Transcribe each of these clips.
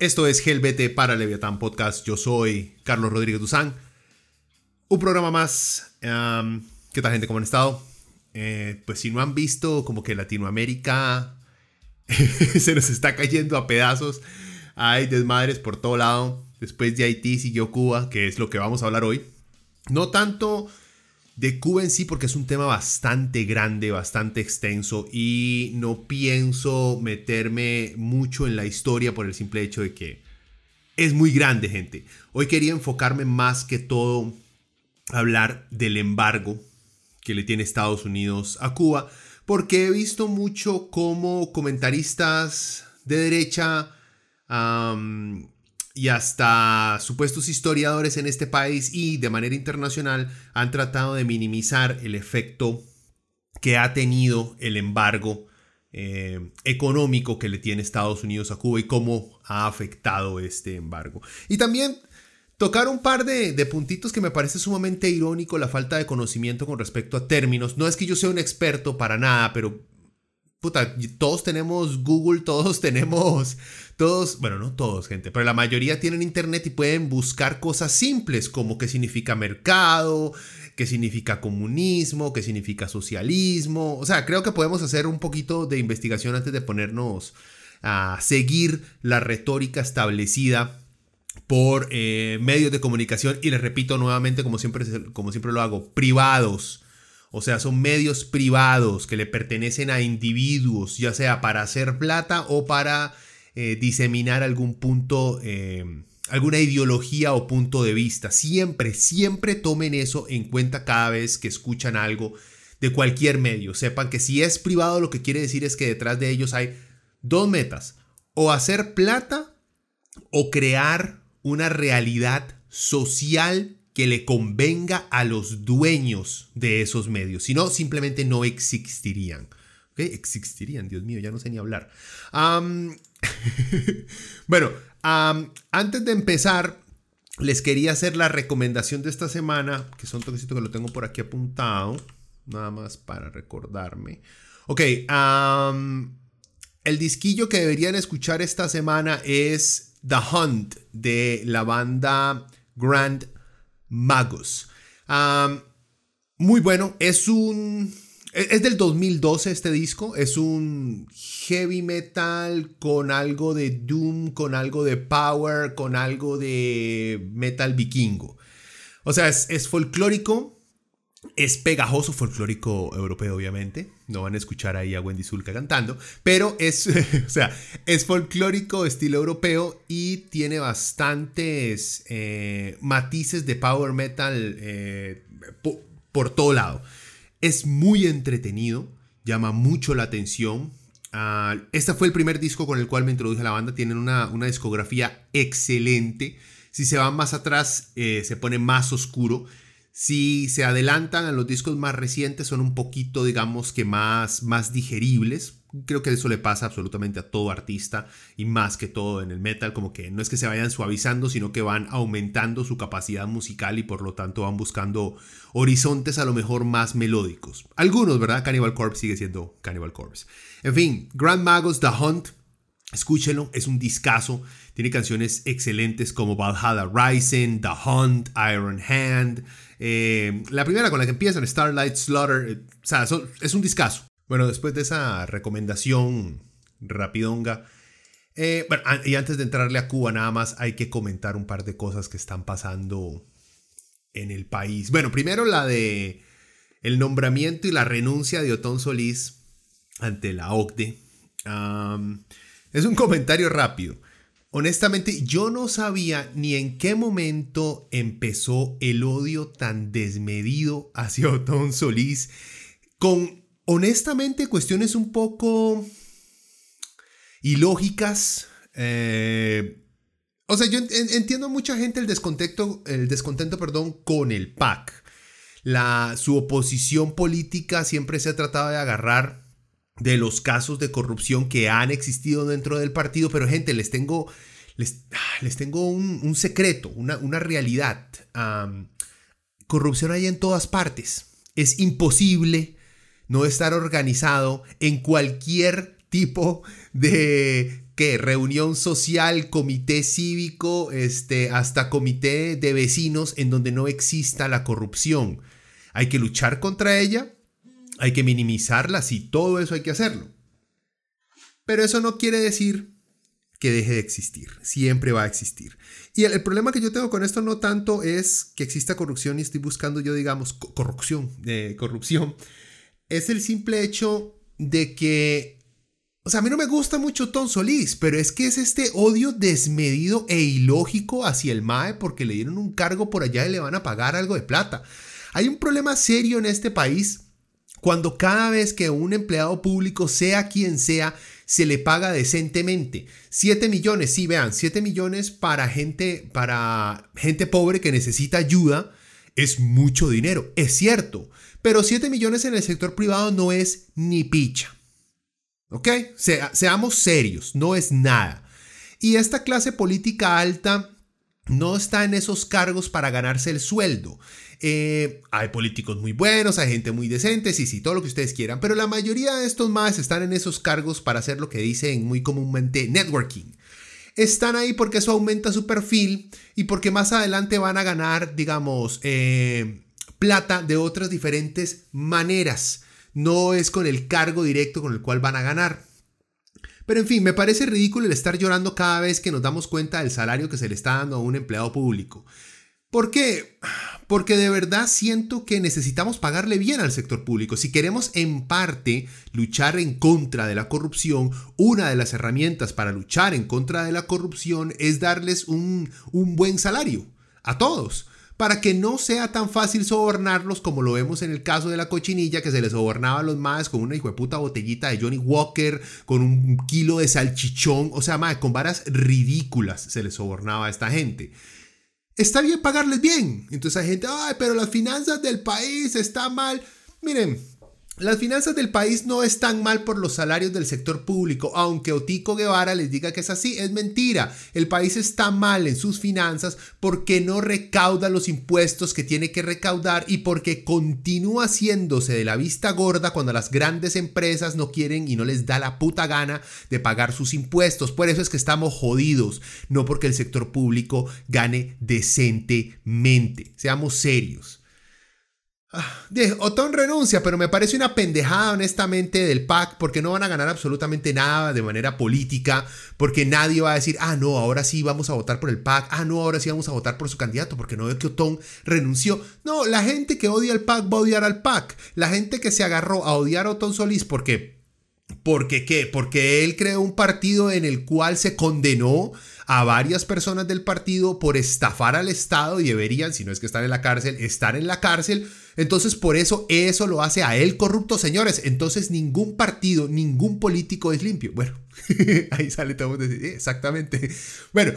Esto es Gelbete para Leviatán Podcast. Yo soy Carlos Rodríguez Tusán. Un programa más. ¿Qué tal, gente? ¿Cómo han estado? Pues si no han visto, como que Latinoamérica se nos está cayendo a pedazos. Hay desmadres por todo lado. Después de Haití siguió Cuba, que es lo que vamos a hablar hoy. No tanto de Cuba en sí, porque es un tema bastante grande, bastante extenso, y no pienso meterme mucho en la historia por el simple hecho de que es muy grande, gente. Hoy quería enfocarme más que todo a hablar del embargo que le tiene Estados Unidos a Cuba, porque he visto mucho cómo comentaristas de derecha y hasta supuestos historiadores en este país y de manera internacional han tratado de minimizar el efecto que ha tenido el embargo económico que le tiene Estados Unidos a Cuba y cómo ha afectado este embargo. Y también tocar un par de puntitos que me parece sumamente irónico, la falta de conocimiento con respecto a términos. No es que yo sea un experto para nada, pero puta, todos tenemos Google, bueno, no todos, gente, pero la mayoría tienen internet y pueden buscar cosas simples como qué significa mercado, qué significa comunismo, qué significa socialismo. O sea, creo que podemos hacer un poquito de investigación antes de ponernos a seguir la retórica establecida por medios de comunicación. Y les repito nuevamente, como siempre lo hago, privados. O sea, son medios privados que le pertenecen a individuos, ya sea para hacer plata o para diseminar algún punto, alguna ideología o punto de vista. Siempre tomen eso en cuenta cada vez que escuchan algo de cualquier medio. Sepan que si es privado, lo que quiere decir es que detrás de ellos hay dos metas: o hacer plata o crear una realidad social que le convenga a los dueños de esos medios. Si no, simplemente no existirían. ¿Ok? Existirían, Dios mío, ya no sé ni hablar. Bueno, antes de empezar, les quería hacer la recomendación de esta semana, que son toquecitos que lo tengo por aquí apuntado, nada más para recordarme. Ok, el disquillo que deberían escuchar esta semana es The Hunt, de la banda Grand Magus. Muy bueno. Es del 2012 este disco. Es un heavy metal con algo de doom, con algo de power, con algo de metal vikingo. O sea, es folclórico. Es pegajoso, folclórico europeo, obviamente. No van a escuchar ahí a Wendy Zulka cantando, pero o sea, es folclórico estilo europeo y tiene bastantes matices de power metal por todo lado. Es muy entretenido, llama mucho la atención. Este fue el primer disco con el cual me introduje a la banda. Tienen una discografía excelente. Si se van más atrás, se pone más oscuro. Si se adelantan a los discos más recientes, son un poquito, digamos, que más digeribles. Creo que eso le pasa absolutamente a todo artista, y más que todo en el metal, como que no es que se vayan suavizando, sino que van aumentando su capacidad musical y por lo tanto van buscando horizontes a lo mejor más melódicos. Algunos, ¿verdad? Cannibal Corpse sigue siendo Cannibal Corpse. En fin, Grand Magus, The Hunt, escúchenlo, es un discazo. Tiene canciones excelentes como Valhalla Rising, The Hunt, Iron Hand. La primera con la que empiezan, Starlight Slaughter. O sea, es un discazo. Bueno, después de esa recomendación rapidonga, bueno, y antes de entrarle a Cuba, nada más hay que comentar un par de cosas que están pasando en el país. Bueno, primero la de el nombramiento y la renuncia de Otón Solís ante la OCDE. Es un comentario rápido. Honestamente, yo no sabía ni en qué momento empezó el odio tan desmedido hacia Otón Solís con, honestamente, cuestiones un poco ilógicas. O sea, yo entiendo a mucha gente el descontento, con el PAC. Su oposición política siempre se ha tratado de agarrar de los casos de corrupción que han existido dentro del partido, pero gente, les tengo un secreto, una realidad. Corrupción hay en todas partes. Es imposible no estar organizado en cualquier tipo de reunión social, comité cívico, hasta comité de vecinos, en donde no exista la corrupción. Hay que luchar contra ella. Hay que minimizarla, sí, todo eso hay que hacerlo. Pero eso no quiere decir que deje de existir. Siempre va a existir. Y el problema que yo tengo con esto no tanto es que exista corrupción y estoy buscando yo, digamos, corrupción. Es el simple hecho de que, o sea, a mí no me gusta mucho Otón Solís, pero es que es este odio desmedido e ilógico hacia el MAE porque le dieron un cargo por allá y le van a pagar algo de plata. Hay un problema serio en este país. Cuando cada vez que un empleado público, sea quien sea, se le paga decentemente. 7 millones, sí, vean, 7 millones para gente pobre que necesita ayuda es mucho dinero, es cierto. Pero 7 millones en el sector privado no es ni picha. ¿Ok? Seamos serios, no es nada. Y esta clase política alta no está en esos cargos para ganarse el sueldo. Hay políticos muy buenos, hay gente muy decente, sí, todo lo que ustedes quieran, pero la mayoría de estos más están en esos cargos para hacer lo que dicen muy comúnmente networking. Están ahí porque eso aumenta su perfil y porque más adelante van a ganar, digamos, plata de otras diferentes maneras. No es con el cargo directo con el cual van a ganar. Pero en fin, me parece ridículo el estar llorando cada vez que nos damos cuenta del salario que se le está dando a un empleado público. ¿Por qué? Porque de verdad siento que necesitamos pagarle bien al sector público. Si queremos en parte luchar en contra de la corrupción, una de las herramientas para luchar en contra de la corrupción es darles un buen salario a todos, para que no sea tan fácil sobornarlos como lo vemos en el caso de la Cochinilla, que se les sobornaba a los maes con una hijueputa botellita de Johnny Walker, con un kilo de salchichón, o sea, mae, con varas ridículas se les sobornaba a esta gente. Está bien pagarles bien. Entonces hay gente, ay, pero las finanzas del país está mal. Miren, las finanzas del país no están mal por los salarios del sector público. Aunque Otico Guevara les diga que es así, es mentira. El país está mal en sus finanzas porque no recauda los impuestos que tiene que recaudar y porque continúa haciéndose de la vista gorda cuando las grandes empresas no quieren y no les da la puta gana de pagar sus impuestos. Por eso es que estamos jodidos, no porque el sector público gane decentemente. Seamos serios. Otón renuncia, pero me parece una pendejada honestamente del PAC porque no van a ganar absolutamente nada de manera política, porque nadie va a decir, ah no, ahora sí vamos a votar por el PAC, ah no, ahora sí vamos a votar por su candidato porque no veo que Otón renunció. No, la gente que odia al PAC va a odiar al PAC. La gente que se agarró a odiar a Otón Solís porque él creó un partido en el cual se condenó a varias personas del partido por estafar al Estado y deberían, si no es que están en la cárcel, estar en la cárcel. Entonces por eso lo hace a él corrupto, señores. Entonces ningún partido, ningún político es limpio. Bueno, ahí sale todo el mundo decir, exactamente. Bueno,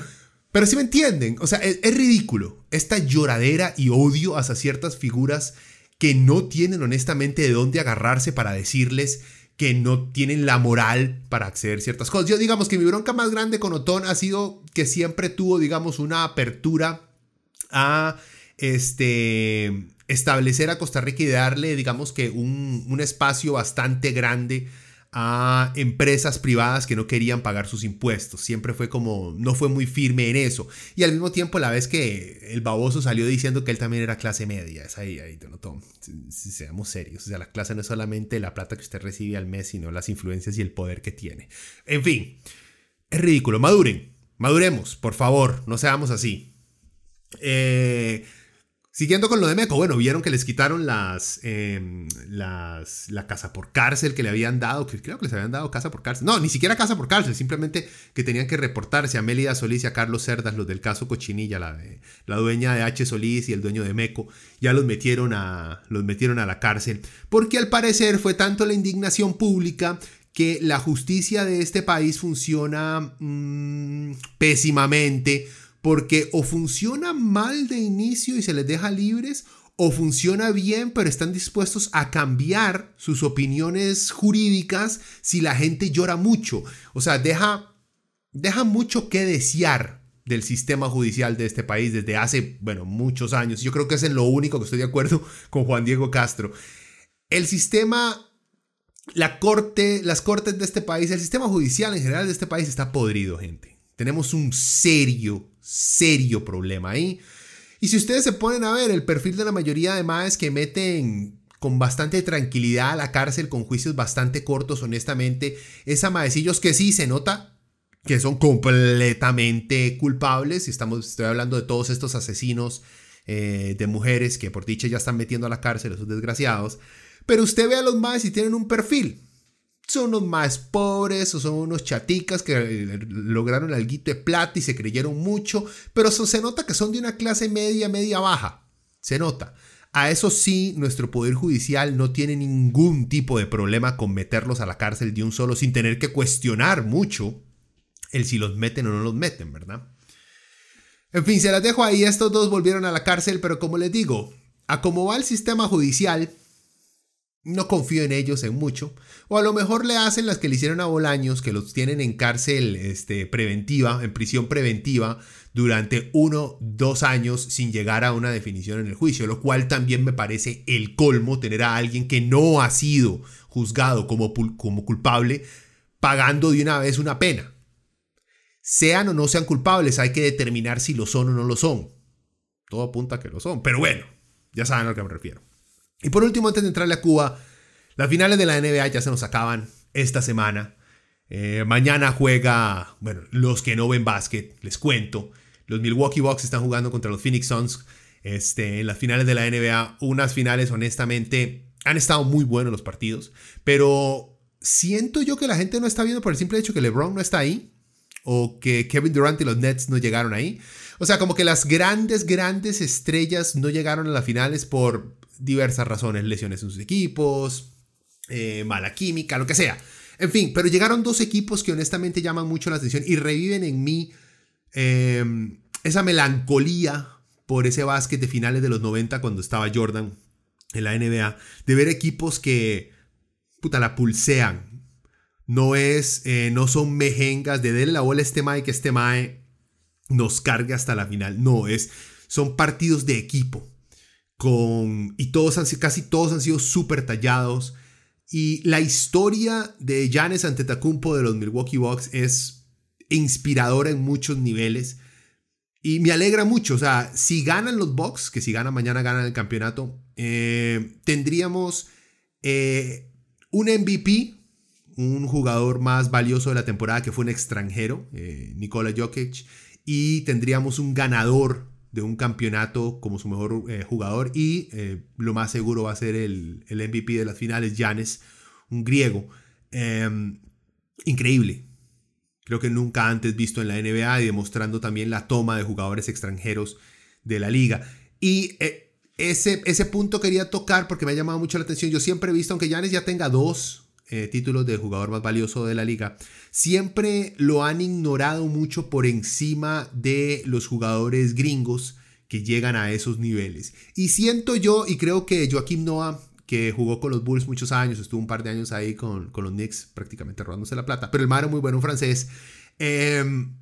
pero sí me entienden. O sea, es ridículo esta lloradera y odio hacia ciertas figuras que no tienen honestamente de dónde agarrarse para decirles que no tienen la moral para acceder ciertas cosas. Yo digamos que mi bronca más grande con Otón ha sido que siempre tuvo, digamos, una apertura a establecer a Costa Rica y darle, digamos, que un espacio bastante grande a empresas privadas que no querían pagar sus impuestos. Siempre fue como, no fue muy firme en eso. Y al mismo tiempo, la vez que el baboso salió diciendo que él también era clase media, es ahí Don Otón. Si seamos serios, o sea, la clase no es solamente la plata que usted recibe al mes, sino las influencias y el poder que tiene. En fin, es ridículo. Maduremos, por favor, no seamos así. Siguiendo con lo de Meco, bueno, vieron que les quitaron la casa por cárcel que le habían dado, que creo que les habían dado casa por cárcel. No, ni siquiera casa por cárcel, simplemente que tenían que reportarse a Mélida Solís y a Carlos Cerdas, los del caso Cochinilla, la dueña de H. Solís y el dueño de Meco. Ya los metieron a la cárcel, porque al parecer fue tanto la indignación pública que la justicia de este país funciona pésimamente. Porque o funciona mal de inicio y se les deja libres, o funciona bien pero están dispuestos a cambiar sus opiniones jurídicas si la gente llora mucho. O sea, deja mucho que desear del sistema judicial de este país desde hace, bueno, muchos años. Yo creo que es en lo único que estoy de acuerdo con Juan Diego Castro. El sistema, las cortes de este país, el sistema judicial en general de este país está podrido, gente. Tenemos un serio problema ahí. Y si ustedes se ponen a ver el perfil de la mayoría de maes que meten con bastante tranquilidad a la cárcel, con juicios bastante cortos, honestamente, es a maecillos que sí se nota que son completamente culpables. Estoy hablando de todos estos asesinos de mujeres que por dicha ya están metiendo a la cárcel, esos desgraciados. Pero usted ve a los maes y tienen un perfil. Son unos más pobres, o son unos chaticas que lograron alguito de plata y se creyeron mucho, pero se nota que son de una clase media baja, se nota. A eso sí, nuestro poder judicial no tiene ningún tipo de problema con meterlos a la cárcel de un solo, sin tener que cuestionar mucho el si los meten o no los meten, ¿verdad? En fin, se las dejo ahí. Estos dos volvieron a la cárcel, pero como les digo, a cómo va el sistema judicial, no confío en ellos en mucho. O a lo mejor le hacen las que le hicieron a Bolaños, que los tienen en cárcel preventiva, en prisión preventiva, durante 1-2 años sin llegar a una definición en el juicio, lo cual también me parece el colmo, tener a alguien que no ha sido juzgado como culpable pagando de una vez una pena. Sean o no sean culpables, hay que determinar si lo son o no lo son. Todo apunta a que lo son, pero bueno, ya saben a lo que me refiero. Y por último, antes de entrarle a Cuba, las finales de la NBA ya se nos acaban esta semana. Mañana juega, bueno, los que no ven básquet, les cuento. Los Milwaukee Bucks están jugando contra los Phoenix Suns en las finales de la NBA. Unas finales, honestamente, han estado muy buenos los partidos. Pero siento yo que la gente no está viendo por el simple hecho que LeBron no está ahí. O que Kevin Durant y los Nets no llegaron ahí. O sea, como que las grandes estrellas no llegaron a las finales por diversas razones, lesiones en sus equipos, mala química, lo que sea. En fin, pero llegaron dos equipos que honestamente llaman mucho la atención y reviven en mí esa melancolía por ese básquet de finales de los 90 cuando estaba Jordan en la NBA, de ver equipos que, puta, la pulsean. No son mejengas de denle la bola a este mae, que este mae nos cargue hasta la final. No, son partidos de equipo. Y casi todos han sido súper tallados. Y la historia de Giannis Antetokounmpo de los Milwaukee Bucks es inspiradora en muchos niveles. Y me alegra mucho. O sea, si ganan los Bucks, que si ganan mañana ganan el campeonato, tendríamos un MVP, un jugador más valioso de la temporada, que fue un extranjero, Nikola Jokic. Y tendríamos un ganador de un campeonato como su mejor jugador, y lo más seguro va a ser el MVP de las finales, Giannis, un griego. Increíble. Creo que nunca antes visto en la NBA, y demostrando también la toma de jugadores extranjeros de la liga. Y ese punto quería tocar porque me ha llamado mucho la atención. Yo siempre he visto, aunque Giannis ya tenga 2 títulos de jugador más valioso de la liga, siempre lo han ignorado mucho por encima de los jugadores gringos que llegan a esos niveles. Y siento yo, y creo que Joaquim Noah, que jugó con los Bulls muchos años, estuvo un par de años ahí con los Knicks, prácticamente robándose la plata, pero el mae era muy bueno, un francés. El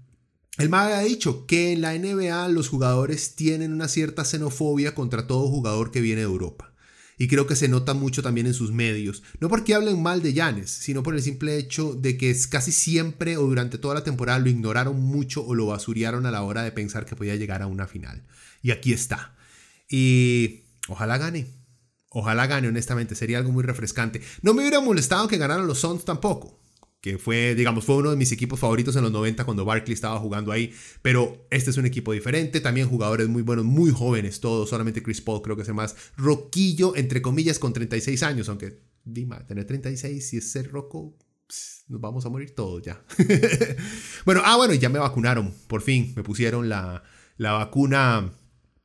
mae ha dicho que en la NBA los jugadores tienen una cierta xenofobia contra todo jugador que viene de Europa. Y creo que se nota mucho también en sus medios. No porque hablen mal de Giannis, sino por el simple hecho de que casi siempre o durante toda la temporada lo ignoraron mucho o lo basurearon a la hora de pensar que podía llegar a una final. Y aquí está. Y ojalá gane. Honestamente. Sería algo muy refrescante. No me hubiera molestado que ganaran los Suns tampoco. que fue, digamos, fue uno de mis equipos favoritos en los 90 cuando Barkley estaba jugando ahí, pero este es un equipo diferente, también jugadores muy buenos, muy jóvenes todos, solamente Chris Paul creo que es el más roquillo, entre comillas, con 36 años, aunque, Dima, tener 36 y es ser roco, nos vamos a morir todos ya. bueno, ya me vacunaron, por fin, me pusieron la vacuna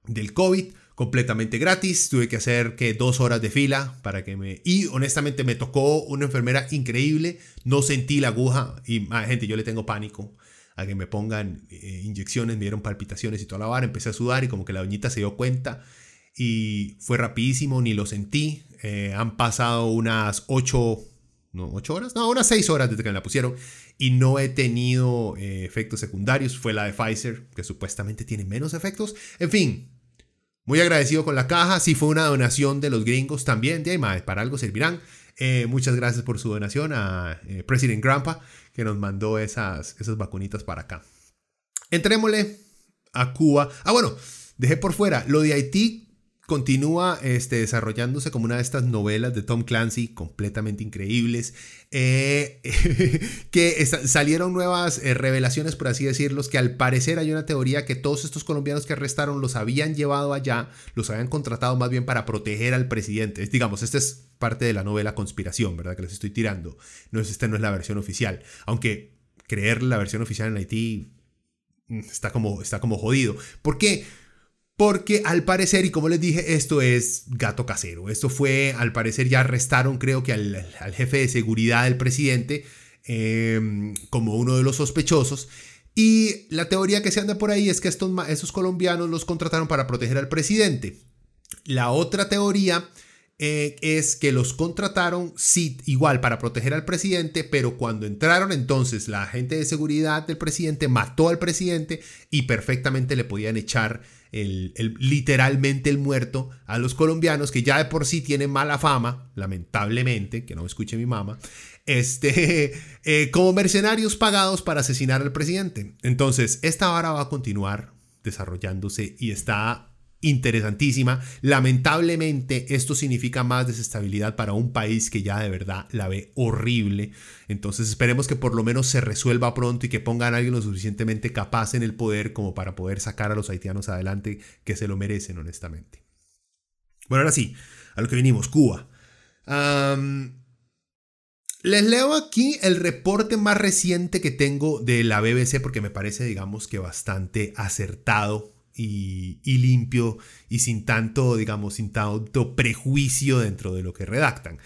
del COVID, completamente gratis, tuve que hacer que 2 horas de fila para que me... Y honestamente me tocó una enfermera increíble, no sentí la aguja y gente, yo le tengo pánico a que me pongan inyecciones, me dieron palpitaciones y toda la vara, empecé a sudar y como que la doñita se dio cuenta y fue rapidísimo, ni lo sentí, han pasado unas 6 horas desde que me la pusieron y no he tenido efectos secundarios, fue la de Pfizer que supuestamente tiene menos efectos, en fin. Muy agradecido con la caja. Sí, fue una donación de los gringos también. De ahí, para algo servirán. Muchas gracias por su donación a President Grandpa, que nos mandó esas vacunitas para acá. Entrémosle a Cuba. Ah, bueno, dejé por fuera. Lo de Haití continúa desarrollándose como una de estas novelas de Tom Clancy, completamente increíbles. Que salieron nuevas revelaciones, por así decirlo, que al parecer hay una teoría que todos estos colombianos que arrestaron los habían llevado allá, los habían contratado más bien para proteger al presidente. Digamos, esta es parte de la novela Conspiración, ¿verdad? Que les estoy tirando. Esta no es la versión oficial. Aunque creer la versión oficial en Haití está como jodido. ¿Por qué? Porque al parecer, y como les dije, esto es gato casero. Esto fue, al parecer ya arrestaron creo que al jefe de seguridad del presidente como uno de los sospechosos. Y la teoría que se anda por ahí es que esos colombianos los contrataron para proteger al presidente. La otra teoría es que los contrataron, sí, igual para proteger al presidente, pero cuando entraron entonces la agente de seguridad del presidente mató al presidente y perfectamente le podían echar literalmente el muerto a los colombianos, que ya de por sí tienen mala fama, lamentablemente, que no me escuche mi mamá, como mercenarios pagados para asesinar al presidente. Entonces esta vara va a continuar desarrollándose y está interesantísima. Lamentablemente esto significa más desestabilidad para un país que ya de verdad la ve horrible. Entonces esperemos que por lo menos se resuelva pronto y que pongan a alguien lo suficientemente capaz en el poder como para poder sacar a los haitianos adelante, que se lo merecen honestamente. Bueno, ahora sí, a lo que vinimos, Cuba. Les leo aquí el reporte más reciente que tengo de la BBC porque me parece, digamos, que bastante acertado y limpio y sin tanto prejuicio dentro de lo que redactan.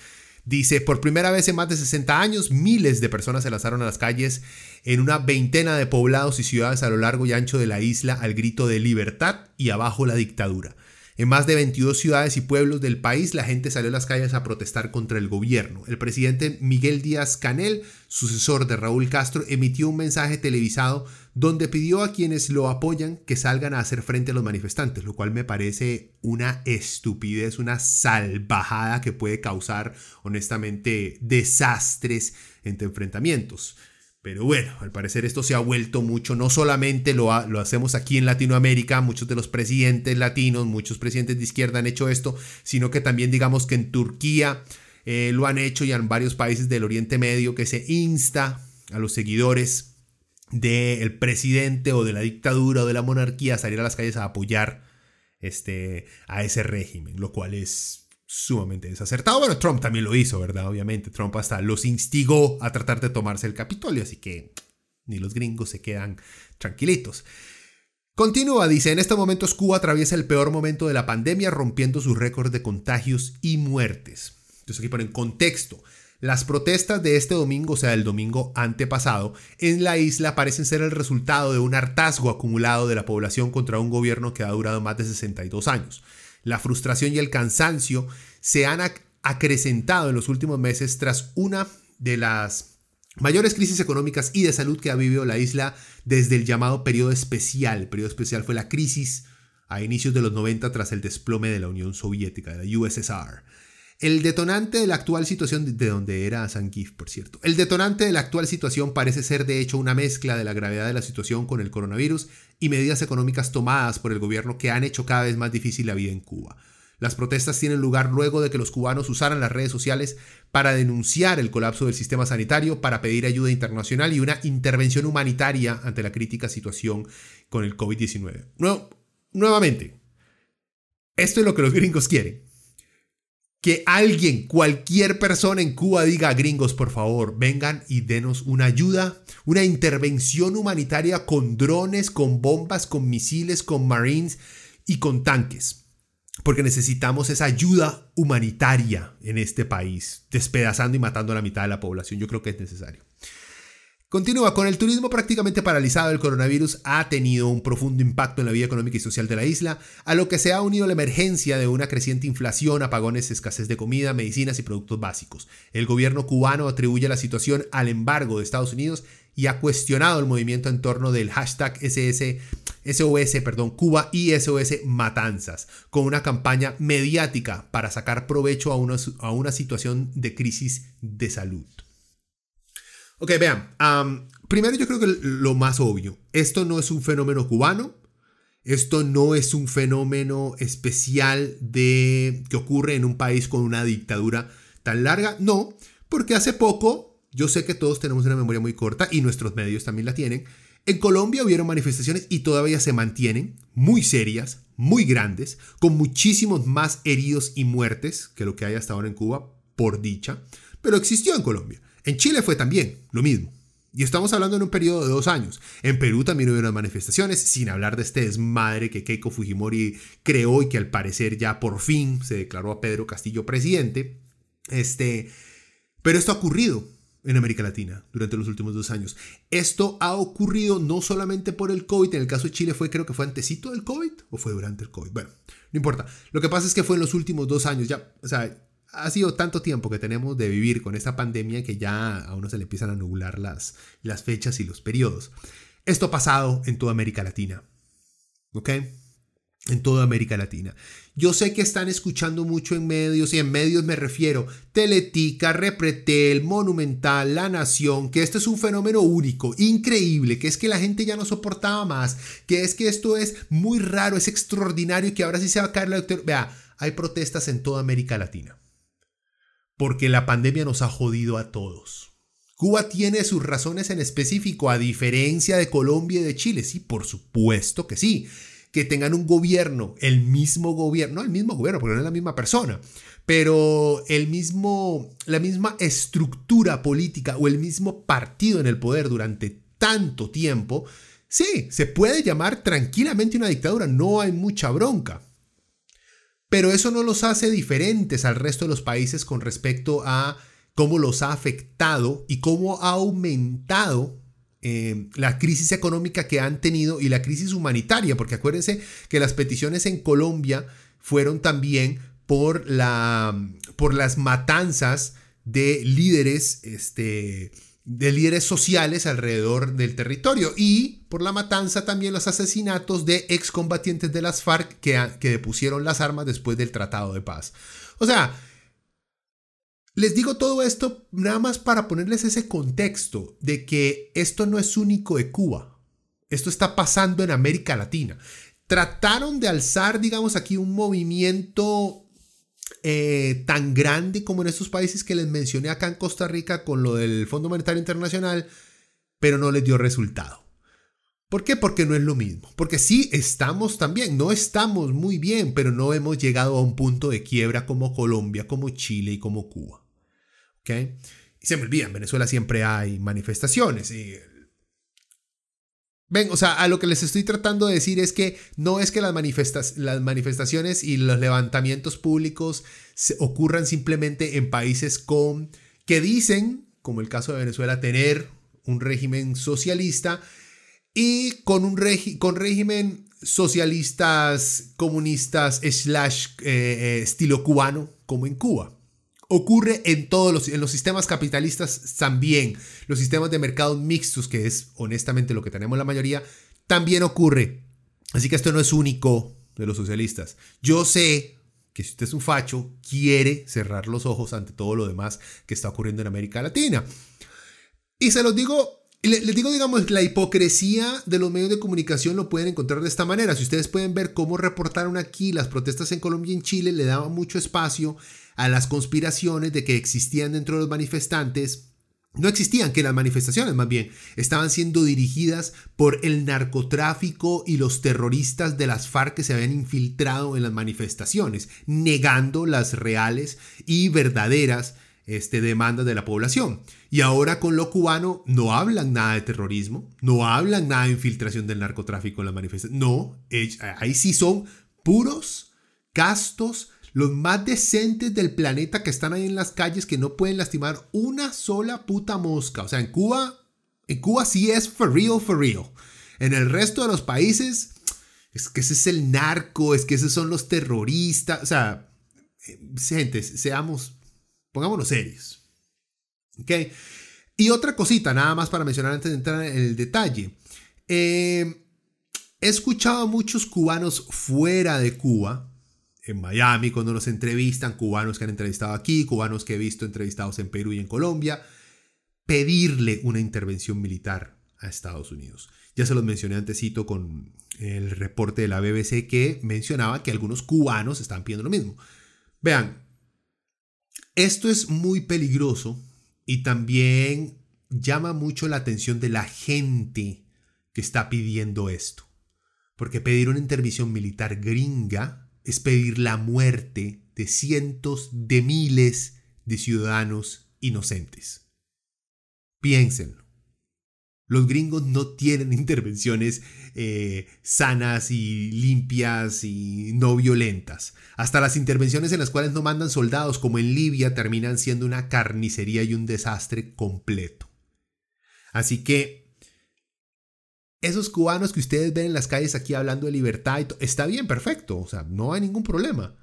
Dice: por primera vez en más de 60 años, miles de personas se lanzaron a las calles en una veintena de poblados y ciudades a lo largo y ancho de la isla al grito de libertad y abajo la dictadura. En más de 22 ciudades y pueblos del país, la gente salió a las calles a protestar contra el gobierno. El presidente Miguel Díaz-Canel, sucesor de Raúl Castro, emitió un mensaje televisado donde pidió a quienes lo apoyan que salgan a hacer frente a los manifestantes, lo cual me parece una estupidez, una salvajada que puede causar, honestamente, desastres entre enfrentamientos. Pero bueno, al parecer esto se ha vuelto mucho, no solamente lo hacemos aquí en Latinoamérica, muchos de los presidentes latinos, muchos presidentes de izquierda han hecho esto, sino que también digamos que en Turquía lo han hecho y en varios países del Oriente Medio, que se insta a los seguidores del presidente o de la dictadura o de la monarquía a salir a las calles a apoyar a ese régimen, lo cual es sumamente desacertado. Bueno, Trump también lo hizo, ¿verdad? Obviamente, Trump hasta los instigó a tratar de tomarse el Capitolio, así que ni los gringos se quedan tranquilitos. Continúa, dice: en estos momentos Cuba atraviesa el peor momento de la pandemia, rompiendo sus récords de contagios y muertes. Entonces aquí ponen contexto. Las protestas de este domingo, o sea, el domingo antepasado, en la isla parecen ser el resultado de un hartazgo acumulado de la población contra un gobierno que ha durado más de 62 años. La frustración y el cansancio se han acrecentado en los últimos meses tras una de las mayores crisis económicas y de salud que ha vivido la isla desde el llamado periodo especial. El periodo especial fue la crisis a inicios de los 90 tras el desplome de la Unión Soviética, de la USSR. El detonante de la actual situación, de donde era Zangief, por cierto. El detonante de la actual situación parece ser, de hecho, una mezcla de la gravedad de la situación con el coronavirus y medidas económicas tomadas por el gobierno que han hecho cada vez más difícil la vida en Cuba. Las protestas tienen lugar luego de que los cubanos usaran las redes sociales para denunciar el colapso del sistema sanitario, para pedir ayuda internacional y una intervención humanitaria ante la crítica situación con el COVID-19. Nuevamente, esto es lo que los gringos quieren. Que alguien, cualquier persona en Cuba diga: gringos, por favor, vengan y denos una ayuda, una intervención humanitaria con drones, con bombas, con misiles, con marines y con tanques. Porque necesitamos esa ayuda humanitaria en este país, despedazando y matando a la mitad de la población. Yo creo que es necesario. Continúa. Con el turismo prácticamente paralizado, el coronavirus ha tenido un profundo impacto en la vida económica y social de la isla, a lo que se ha unido la emergencia de una creciente inflación, apagones, escasez de comida, medicinas y productos básicos. El gobierno cubano atribuye la situación al embargo de Estados Unidos y ha cuestionado el movimiento en torno del hashtag SOS Cuba y SOS Matanzas, con una campaña mediática para sacar provecho a una situación de crisis de salud. Ok, vean, primero yo creo que lo más obvio, esto no es un fenómeno cubano, esto no es un fenómeno especial que ocurre en un país con una dictadura tan larga, no, porque hace poco, yo sé que todos tenemos una memoria muy corta y nuestros medios también la tienen, en Colombia hubieron manifestaciones y todavía se mantienen muy serias, muy grandes, con muchísimos más heridos y muertes que lo que hay hasta ahora en Cuba, por dicha, pero existió en Colombia. En Chile fue también lo mismo. Y estamos hablando en un periodo de 2 años. En Perú también hubo unas manifestaciones, sin hablar de este desmadre que Keiko Fujimori creó y que al parecer ya por fin se declaró a Pedro Castillo presidente. Pero esto ha ocurrido en América Latina durante los últimos 2 años. Esto ha ocurrido no solamente por el COVID. En el caso de Chile creo que fue antesito del COVID o fue durante el COVID. Bueno, no importa. Lo que pasa es que fue en los últimos 2 años. Ya, o sea, ha sido tanto tiempo que tenemos de vivir con esta pandemia que ya a uno se le empiezan a nublar las fechas y los periodos. Esto ha pasado en toda América Latina. ¿Ok? En toda América Latina. Yo sé que están escuchando mucho en medios, y en medios me refiero Teletica, Repretel, Monumental, La Nación, que esto es un fenómeno único, increíble, que es que la gente ya no soportaba más, que es que esto es muy raro, es extraordinario y que ahora sí se va a caer la doctora. Vea, hay protestas en toda América Latina. Porque la pandemia nos ha jodido a todos. Cuba tiene sus razones en específico, a diferencia de Colombia y de Chile. Sí, por supuesto que sí. Que tengan un gobierno, el mismo gobierno. No el mismo gobierno, porque no es la misma persona. Pero la misma estructura política o el mismo partido en el poder durante tanto tiempo. Sí, se puede llamar tranquilamente una dictadura. No hay mucha bronca. Pero eso no los hace diferentes al resto de los países con respecto a cómo los ha afectado y cómo ha aumentado la crisis económica que han tenido y la crisis humanitaria. Porque acuérdense que las peticiones en Colombia fueron también por las matanzas de líderes sociales alrededor del territorio y por la matanza también los asesinatos de excombatientes de las FARC que depusieron las armas después del Tratado de Paz. O sea, les digo todo esto nada más para ponerles ese contexto de que esto no es único de Cuba. Esto está pasando en América Latina. Trataron de alzar, digamos, aquí un movimiento tan grande como en estos países que les mencioné acá en Costa Rica con lo del Fondo Monetario Internacional, pero no les dio resultado. ¿Por qué? Porque no es lo mismo. Porque sí estamos también, no estamos muy bien, pero no hemos llegado a un punto de quiebra como Colombia, como Chile y como Cuba. ¿Okay? Y se me olvida, en Venezuela siempre hay manifestaciones y... Ven, o sea, a lo que les estoy tratando de decir es que no es que las manifestaciones y los levantamientos públicos ocurran simplemente en países que dicen, como el caso de Venezuela, tener un régimen socialista y con régimen socialistas, comunistas, estilo cubano, como en Cuba. Ocurre en todos los sistemas capitalistas también. Los sistemas de mercados mixtos, que es honestamente lo que tenemos la mayoría, también ocurre. Así que esto no es único de los socialistas. Yo sé que si usted es un facho, quiere cerrar los ojos ante todo lo demás que está ocurriendo en América Latina. Y se los digo, Y les digo, digamos, la hipocresía de los medios de comunicación lo pueden encontrar de esta manera. Si ustedes pueden ver cómo reportaron aquí las protestas en Colombia y en Chile, le daban mucho espacio a las conspiraciones de que existían dentro de los manifestantes. No existían, que las manifestaciones más bien estaban siendo dirigidas por el narcotráfico y los terroristas de las FARC que se habían infiltrado en las manifestaciones, negando las reales y verdaderas demandas de la población. Y ahora con lo cubano no hablan nada de terrorismo, no hablan nada de infiltración del narcotráfico en las manifestaciones. No, ahí sí son puros, castos, los más decentes del planeta que están ahí en las calles, que no pueden lastimar una sola puta mosca. O sea, en Cuba sí es for real, for real. En el resto de los países, es que ese es el narco, es que esos son los terroristas. O sea, gente, pongámonos serios. ¿Ok? Y otra cosita, nada más para mencionar antes de entrar en el detalle. He escuchado a muchos cubanos fuera de Cuba, en Miami, cuando nos entrevistan, cubanos que han entrevistado aquí, cubanos que he visto entrevistados en Perú y en Colombia, pedirle una intervención militar a Estados Unidos. Ya se los mencioné antesito con el reporte de la BBC que mencionaba que algunos cubanos están pidiendo lo mismo. Vean, esto es muy peligroso y también llama mucho la atención de la gente que está pidiendo esto. Porque pedir una intervención militar gringa es pedir la muerte de cientos de miles de ciudadanos inocentes. Piénsenlo. Los gringos no tienen intervenciones sanas y limpias y no violentas. Hasta las intervenciones en las cuales no mandan soldados, como en Libia, terminan siendo una carnicería y un desastre completo. Así que esos cubanos que ustedes ven en las calles aquí hablando de libertad, está bien, perfecto, o sea, no hay ningún problema.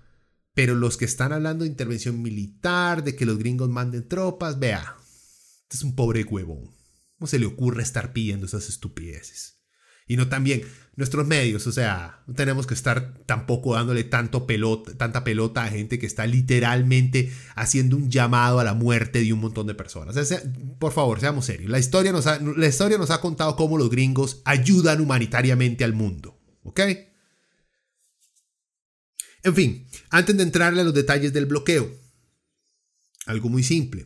Pero los que están hablando de intervención militar, de que los gringos manden tropas, vea, este es un pobre huevón. ¿Cómo se le ocurre estar pidiendo esas estupideces? Y no también nuestros medios, o sea, no tenemos que estar tampoco dándole tanta pelota a gente que está literalmente haciendo un llamado a la muerte de un montón de personas. Por favor, seamos serios. La historia nos ha contado cómo los gringos ayudan humanitariamente al mundo, ¿ok? En fin, antes de entrarle a los detalles del bloqueo, algo muy simple.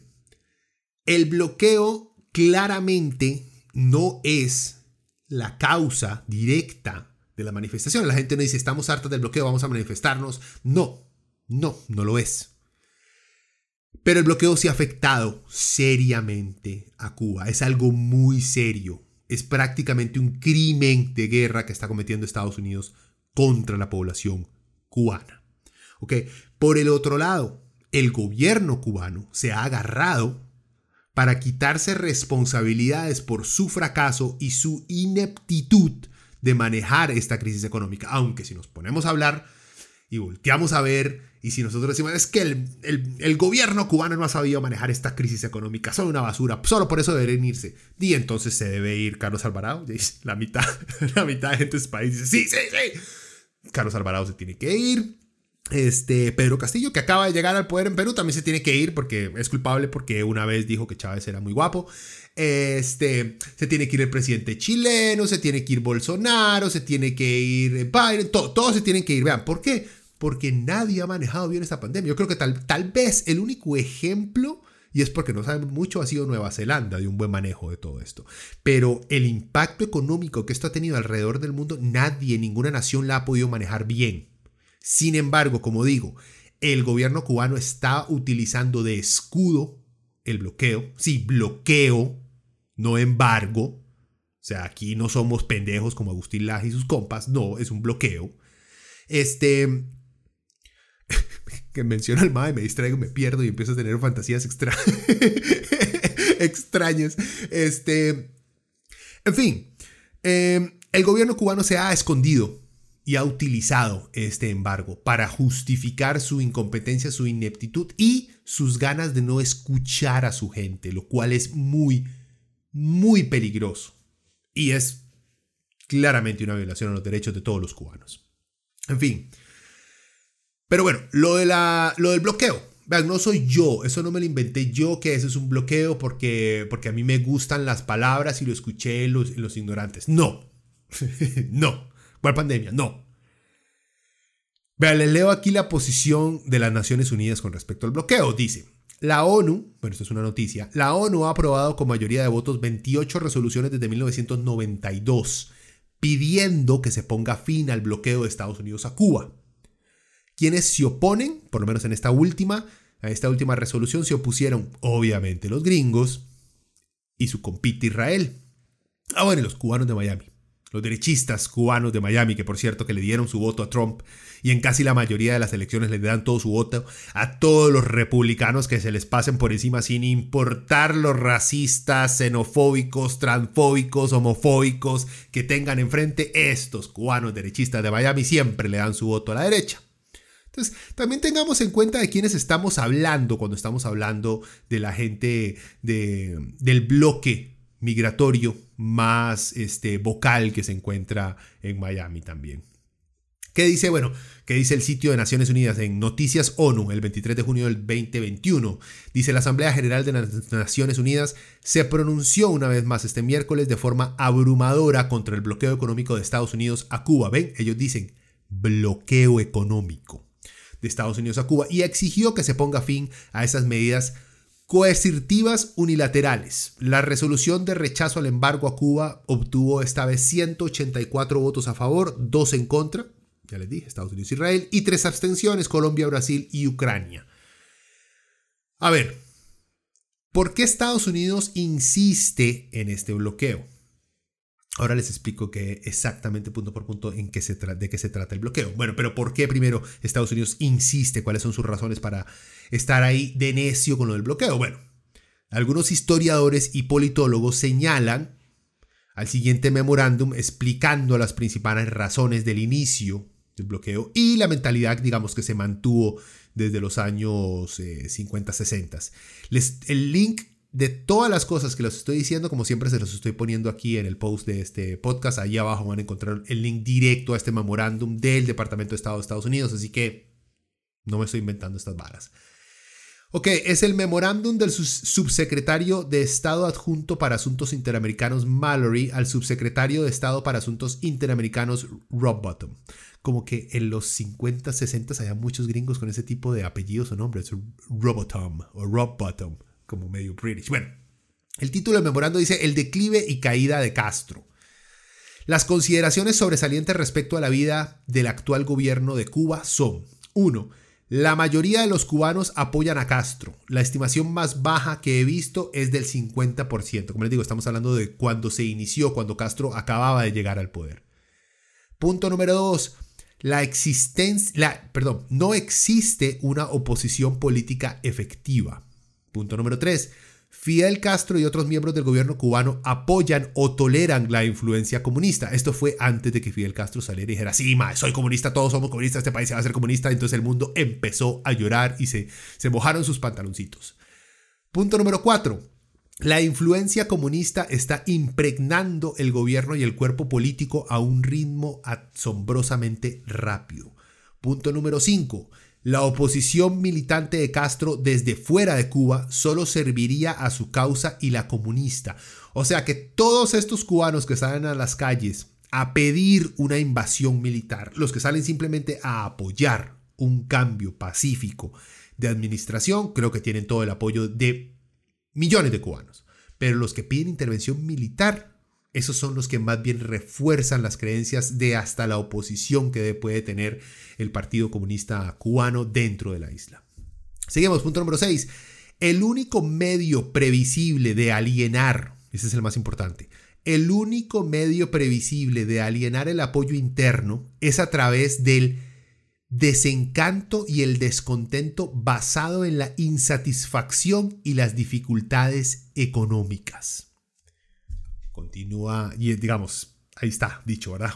El bloqueo claramente no es la causa directa de la manifestación. La gente no dice, estamos hartas del bloqueo, vamos a manifestarnos. No lo es. Pero el bloqueo sí ha afectado seriamente a Cuba. Es algo muy serio. Es prácticamente un crimen de guerra que está cometiendo Estados Unidos contra la población cubana. ¿Okay? Por el otro lado, el gobierno cubano se ha agarrado para quitarse responsabilidades por su fracaso y su ineptitud de manejar esta crisis económica. Aunque si nos ponemos a hablar y volteamos a ver, y si nosotros decimos, es que el gobierno cubano no ha sabido manejar esta crisis económica, son una basura, solo por eso deberían irse. Y entonces se debe ir Carlos Alvarado. La mitad de gente de este país dice, sí. Carlos Alvarado se tiene que ir. Pedro Castillo, que acaba de llegar al poder en Perú, también se tiene que ir porque es culpable, porque una vez dijo que Chávez era muy guapo. Se tiene que ir el presidente chileno, se tiene que ir Bolsonaro, se tiene que ir Biden, todos se tienen que ir. Vean, ¿por qué? Porque nadie ha manejado bien esta pandemia. Yo creo que tal vez el único ejemplo, y es porque no sabemos mucho, ha sido Nueva Zelanda, de un buen manejo de todo esto. Pero el impacto económico que esto ha tenido alrededor del mundo, ninguna nación la ha podido manejar bien. Sin embargo, como digo, el gobierno cubano está utilizando de escudo el bloqueo. Sí, bloqueo, no embargo. O sea, aquí no somos pendejos como Agustín Laje y sus compas. No, es un bloqueo. Que menciona al MAE, me distraigo, me pierdo y empiezo a tener fantasías extrañas. En fin, el gobierno cubano se ha escondido y ha utilizado este embargo para justificar su incompetencia, su ineptitud y sus ganas de no escuchar a su gente, lo cual es muy, muy peligroso. Y es claramente una violación a los derechos de todos los cubanos. En fin. Pero bueno, lo del bloqueo. Vean, no soy yo, eso no me lo inventé yo, que eso es un bloqueo porque a mí me gustan las palabras y lo escuché en los ignorantes. No, no. ¿Cuál pandemia? No. Vean, les leo aquí la posición de las Naciones Unidas con respecto al bloqueo. Dice, la ONU, bueno, esto es una noticia, la ONU ha aprobado con mayoría de votos 28 resoluciones desde 1992 pidiendo que se ponga fin al bloqueo de Estados Unidos a Cuba. Quienes se oponen, por lo menos en esta última resolución, se opusieron, obviamente, los gringos y su compite Israel. Ah, bueno, y los cubanos de Miami. Los derechistas cubanos de Miami, que por cierto que le dieron su voto a Trump y en casi la mayoría de las elecciones le dan todo su voto a todos los republicanos que se les pasen por encima sin importar los racistas, xenofóbicos, transfóbicos, homofóbicos que tengan enfrente. Estos cubanos derechistas de Miami siempre le dan su voto a la derecha. Entonces, también tengamos en cuenta de quiénes estamos hablando cuando estamos hablando de la gente del bloque migratorio más vocal que se encuentra en Miami también. ¿Qué dice? Bueno, ¿qué dice el sitio de Naciones Unidas en Noticias ONU el 23 de junio del 2021? Dice, la Asamblea General de las Naciones Unidas se pronunció una vez más este miércoles de forma abrumadora contra el bloqueo económico de Estados Unidos a Cuba. ¿Ven? Ellos dicen bloqueo económico de Estados Unidos a Cuba y exigió que se ponga fin a esas medidas coercitivas unilaterales. La resolución de rechazo al embargo a Cuba obtuvo esta vez 184 votos a favor, 2 en contra, ya les dije, Estados Unidos e Israel, y 3 abstenciones, Colombia, Brasil y Ucrania. A ver, ¿por qué Estados Unidos insiste en este bloqueo? Ahora les explico que exactamente punto por punto en qué de qué se trata el bloqueo. Bueno, pero ¿por qué primero Estados Unidos insiste? ¿Cuáles son sus razones para estar ahí de necio con lo del bloqueo? Bueno, algunos historiadores y politólogos señalan al siguiente memorándum explicando las principales razones del inicio del bloqueo y la mentalidad, digamos, que se mantuvo desde los años 50, 60. El link de todas las cosas que les estoy diciendo, como siempre se los estoy poniendo aquí en el post de este podcast, ahí abajo van a encontrar el link directo a este memorándum del Departamento de Estado de Estados Unidos, así que no me estoy inventando estas varas. Ok, es el memorándum del subsecretario de Estado adjunto para Asuntos Interamericanos Mallory al subsecretario de Estado para Asuntos Interamericanos Robbottom. Como que en los 50, 60 había muchos gringos con ese tipo de apellidos o nombres, Robbottom o Robbottom, como medio british. Bueno, el título del memorando dice el declive y caída de Castro. Las consideraciones sobresalientes respecto a la vida del actual gobierno de Cuba son: 1. La mayoría de los cubanos apoyan a Castro. La estimación más baja que he visto es del 50%. Como les digo, estamos hablando de cuando se inició, cuando Castro acababa de llegar al poder. Punto número 2. No existe una oposición política efectiva. Punto número 3. Fidel Castro y otros miembros del gobierno cubano apoyan o toleran la influencia comunista. Esto fue antes de que Fidel Castro saliera y dijera, sí, ma, soy comunista, todos somos comunistas, este país se va a hacer comunista. Entonces el mundo empezó a llorar y se mojaron sus pantaloncitos. Punto número 4. La influencia comunista está impregnando el gobierno y el cuerpo político a un ritmo asombrosamente rápido. Punto número 5. La oposición militante de Castro desde fuera de Cuba solo serviría a su causa y la comunista. O sea que todos estos cubanos que salen a las calles a pedir una invasión militar, los que salen simplemente a apoyar un cambio pacífico de administración, creo que tienen todo el apoyo de millones de cubanos. Pero los que piden intervención militar, esos son los que más bien refuerzan las creencias de hasta la oposición que puede tener el Partido Comunista Cubano dentro de la isla. Seguimos, punto número 6. El único medio previsible de alienar, ese es el más importante, el único medio previsible de alienar el apoyo interno es a través del desencanto y el descontento basado en la insatisfacción y las dificultades económicas. Continúa y digamos, ahí está dicho, ¿verdad?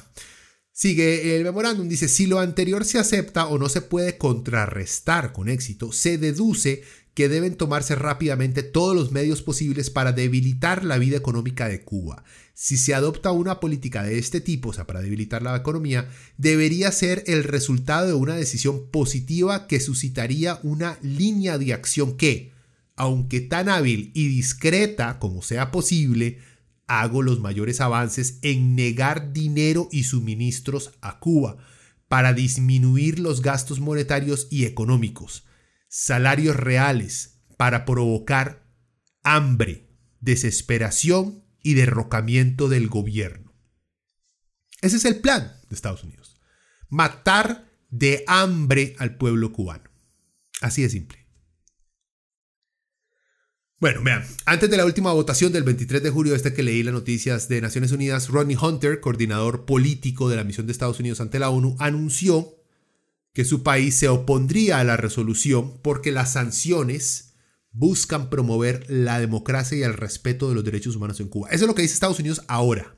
Sigue el memorándum, dice, si lo anterior se acepta o no se puede contrarrestar con éxito, se deduce que deben tomarse rápidamente todos los medios posibles para debilitar la vida económica de Cuba. Si se adopta una política de este tipo, o sea, para debilitar la economía, debería ser el resultado de una decisión positiva que suscitaría una línea de acción que, aunque tan hábil y discreta como sea posible, hago los mayores avances en negar dinero y suministros a Cuba para disminuir los gastos monetarios y económicos, salarios reales, para provocar hambre, desesperación y derrocamiento del gobierno. Ese es el plan de Estados Unidos: matar de hambre al pueblo cubano. Así de simple. Bueno, vean, antes de la última votación del 23 de julio, que leí las noticias de Naciones Unidas, Rodney Hunter, coordinador político de la misión de Estados Unidos ante la ONU, anunció que su país se opondría a la resolución porque las sanciones buscan promover la democracia y el respeto de los derechos humanos en Cuba. Eso es lo que dice Estados Unidos ahora.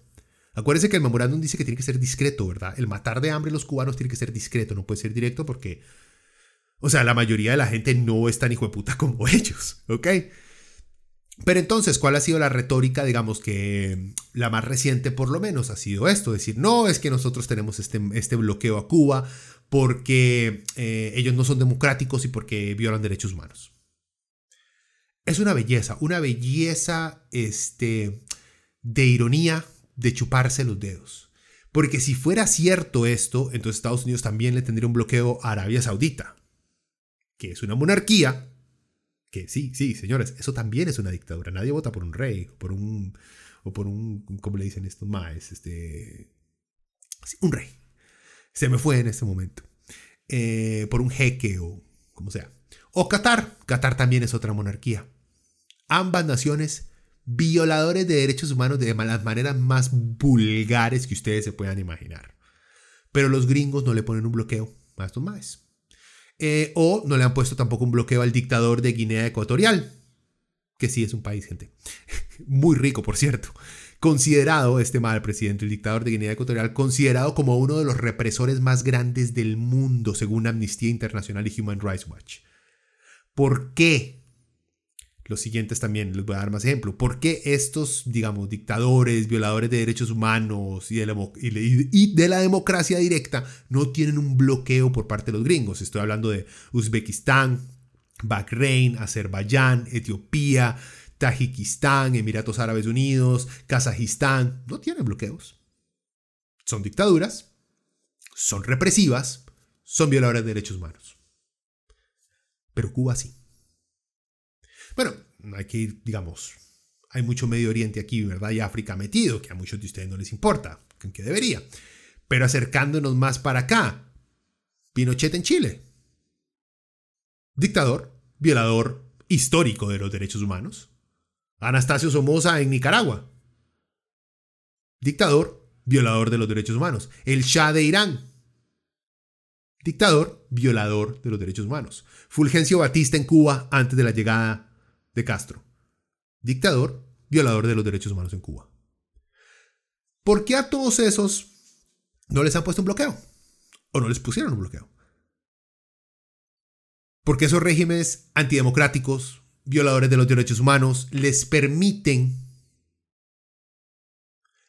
Acuérdense que el memorándum dice que tiene que ser discreto, ¿verdad? El matar de hambre a los cubanos tiene que ser discreto, no puede ser directo porque, o sea, la mayoría de la gente no es tan hijueputa como ellos, ¿ok? Pero entonces, ¿cuál ha sido la retórica? Digamos que la más reciente, por lo menos, ha sido esto. Decir, no, es que nosotros tenemos este bloqueo a Cuba porque ellos no son democráticos y porque violan derechos humanos. Es una belleza de ironía, de chuparse los dedos. Porque si fuera cierto esto, entonces Estados Unidos también le tendría un bloqueo a Arabia Saudita, que es una monarquía. Que sí, señores, eso también es una dictadura. Nadie vota por un rey o por un ¿cómo le dicen estos maes? Un rey. Se me fue en este momento. Por un jeque o como sea. O Qatar. Qatar también es otra monarquía. Ambas naciones violadores de derechos humanos de las maneras más vulgares que ustedes se puedan imaginar. Pero los gringos no le ponen un bloqueo a estos maes. O no le han puesto tampoco un bloqueo al dictador de Guinea Ecuatorial, que sí es un país, gente, muy rico, por cierto, considerado mal presidente, el dictador de Guinea Ecuatorial, considerado como uno de los represores más grandes del mundo, según Amnistía Internacional y Human Rights Watch. ¿Por qué? Los siguientes también, les voy a dar más ejemplos. ¿Por qué estos, dictadores, violadores de derechos humanos y de la democracia directa no tienen un bloqueo por parte de los gringos? Estoy hablando de Uzbekistán, Bahrein, Azerbaiyán, Etiopía, Tajikistán, Emiratos Árabes Unidos, Kazajistán. No tienen bloqueos. Son dictaduras, son represivas, son violadores de derechos humanos. Pero Cuba sí. Bueno, hay que ir, hay mucho Medio Oriente aquí, ¿verdad? Y África metido, que a muchos de ustedes no les importa, que debería. Pero acercándonos más para acá, Pinochet en Chile. Dictador, violador histórico de los derechos humanos. Anastasio Somoza en Nicaragua. Dictador, violador de los derechos humanos. El Shah de Irán. Dictador, violador de los derechos humanos. Fulgencio Batista en Cuba antes de la llegada de Castro. Dictador, violador de los derechos humanos en Cuba. ¿Por qué a todos esos no les han puesto un bloqueo? ¿O no les pusieron un bloqueo? Porque esos regímenes antidemocráticos, violadores de los derechos humanos, les permiten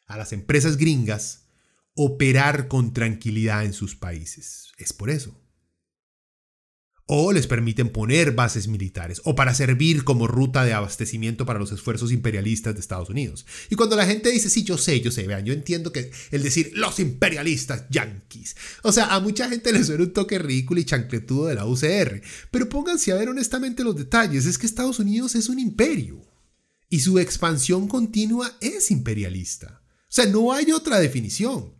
a las empresas gringas operar con tranquilidad en sus países. Es por eso. O les permiten poner bases militares, o para servir como ruta de abastecimiento para los esfuerzos imperialistas de Estados Unidos. Y cuando la gente dice, sí, yo sé, vean, yo entiendo que el decir los imperialistas yanquis, o sea, a mucha gente le suena un toque ridículo y chancletudo de la UCR, pero pónganse a ver honestamente los detalles, es que Estados Unidos es un imperio, y su expansión continua es imperialista, o sea, no hay otra definición.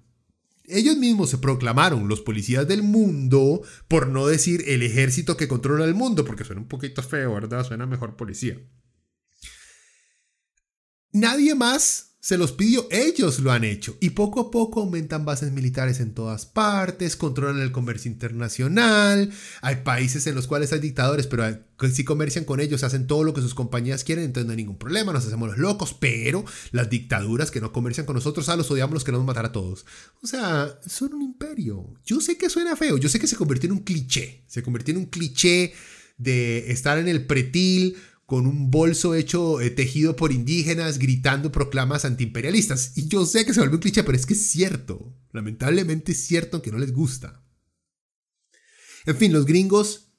Ellos mismos se proclamaron los policías del mundo, por no decir el ejército que controla el mundo, porque suena un poquito feo, ¿verdad? Suena mejor policía. Nadie más se los pidió, ellos lo han hecho. Y poco a poco aumentan bases militares en todas partes, controlan el comercio internacional. Hay países en los cuales hay dictadores, pero si comercian con ellos, hacen todo lo que sus compañías quieren, entonces no hay ningún problema, nos hacemos los locos. Pero las dictaduras que no comercian con nosotros, los odiamos, los queremos matar a todos. O sea, son un imperio. Yo sé que suena feo, yo sé que se convirtió en un cliché de estar en el pretil con un bolso hecho, tejido por indígenas, gritando proclamas antiimperialistas. Y yo sé que se vuelve un cliché, pero es que es cierto. Lamentablemente es cierto, aunque no les gusta. En fin, los gringos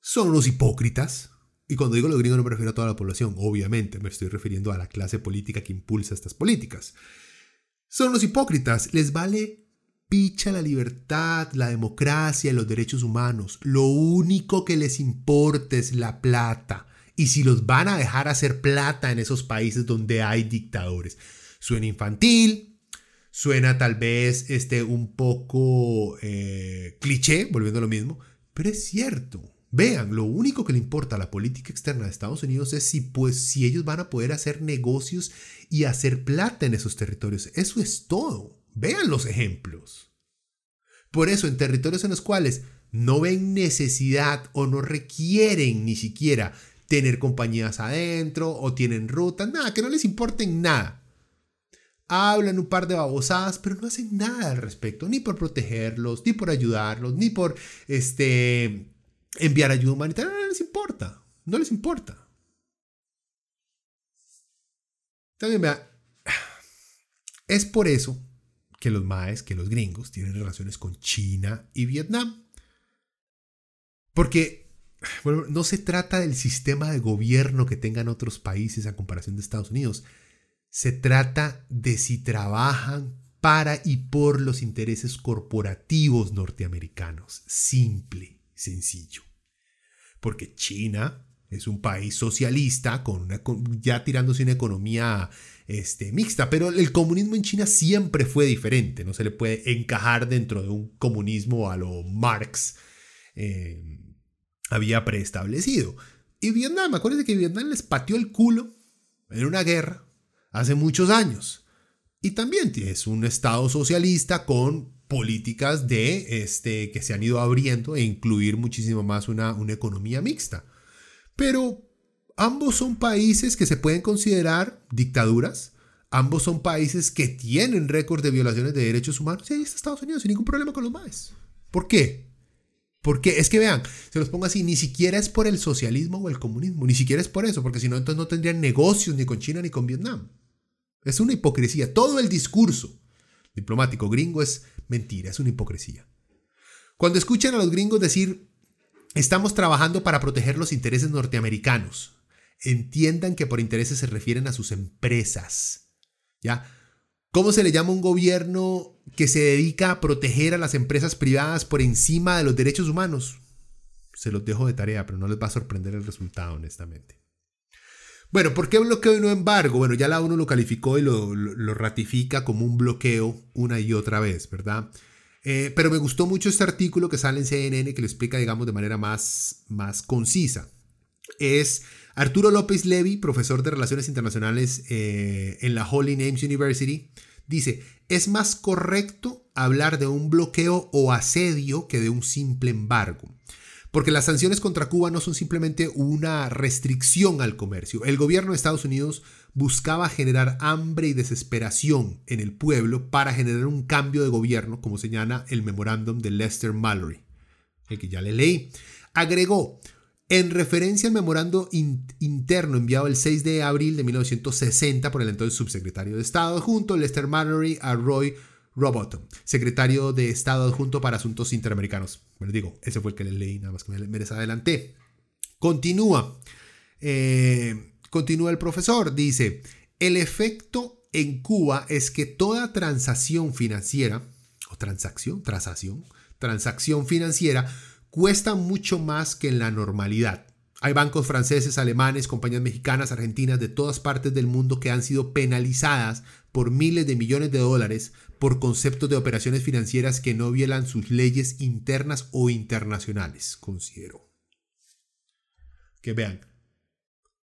son unos hipócritas. Y cuando digo los gringos no me refiero a toda la población, obviamente. Me estoy refiriendo a la clase política que impulsa estas políticas. Son unos hipócritas. Les vale picha la libertad, la democracia y los derechos humanos. Lo único que les importa es la plata. Y si los van a dejar hacer plata en esos países donde hay dictadores. Suena infantil, suena tal vez un poco cliché, volviendo a lo mismo, pero es cierto. Vean, lo único que le importa a la política externa de Estados Unidos es si ellos van a poder hacer negocios y hacer plata en esos territorios. Eso es todo. Vean los ejemplos. Por eso, en territorios en los cuales no ven necesidad o no requieren ni siquiera tener compañías adentro o tienen rutas, nada, que no les importen nada. Hablan un par de babosadas, pero no hacen nada al respecto, ni por protegerlos, ni por ayudarlos, ni por enviar ayuda humanitaria. No les importa, no les importa. También vea, es por eso que los maes, que los gringos tienen relaciones con China y Vietnam. Porque bueno, no se trata del sistema de gobierno que tengan otros países a comparación de Estados Unidos. Se trata de si trabajan para y por los intereses corporativos norteamericanos. Simple, sencillo. Porque China es un país socialista, ya tirándose una economía mixta. Pero el comunismo en China siempre fue diferente. No se le puede encajar dentro de un comunismo a lo Marx había preestablecido. Y Vietnam, acuérdense que Vietnam les pateó el culo en una guerra hace muchos años. Y también es un estado socialista con políticas de que se han ido abriendo e incluir muchísimo más una economía mixta. Pero ambos son países que se pueden considerar dictaduras. Ambos son países que tienen récord de violaciones de derechos humanos. Y ahí está Estados Unidos sin ningún problema con los maes. ¿Por qué? Porque es que vean, se los pongo así, ni siquiera es por el socialismo o el comunismo, ni siquiera es por eso, porque si no, entonces no tendrían negocios ni con China ni con Vietnam. Es una hipocresía. Todo el discurso diplomático gringo es mentira, es una hipocresía. Cuando escuchan a los gringos decir, estamos trabajando para proteger los intereses norteamericanos, entiendan que por intereses se refieren a sus empresas, ¿ya? ¿Cómo se le llama un gobierno que se dedica a proteger a las empresas privadas por encima de los derechos humanos? Se los dejo de tarea, pero no les va a sorprender el resultado, honestamente. Bueno, ¿por qué bloqueo y no embargo? Bueno, ya la ONU lo calificó y lo ratifica como un bloqueo una y otra vez, ¿verdad? Pero me gustó mucho este artículo que sale en CNN que lo explica, digamos, de manera más concisa. Es Arturo López Levy, profesor de Relaciones Internacionales en la Holy Names University, dice: es más correcto hablar de un bloqueo o asedio que de un simple embargo, porque las sanciones contra Cuba no son simplemente una restricción al comercio. El gobierno de Estados Unidos buscaba generar hambre y desesperación en el pueblo para generar un cambio de gobierno, como señala el memorándum de Lester Mallory, el que ya le leí. Agregó: en referencia al memorando interno enviado el 6 de abril de 1960 por el entonces subsecretario de Estado adjunto Lester Mallory a Roy Robotham, secretario de Estado adjunto para Asuntos Interamericanos. Bueno, digo, ese fue el que les leí, nada más que me les adelanté. Continúa el profesor, dice: el efecto en Cuba es que toda transacción financiera, o transacción financiera, cuesta mucho más que en la normalidad. Hay bancos franceses, alemanes, compañías mexicanas, argentinas, de todas partes del mundo que han sido penalizadas por miles de millones de dólares por conceptos de operaciones financieras que no violan sus leyes internas o internacionales, considero. Que vean,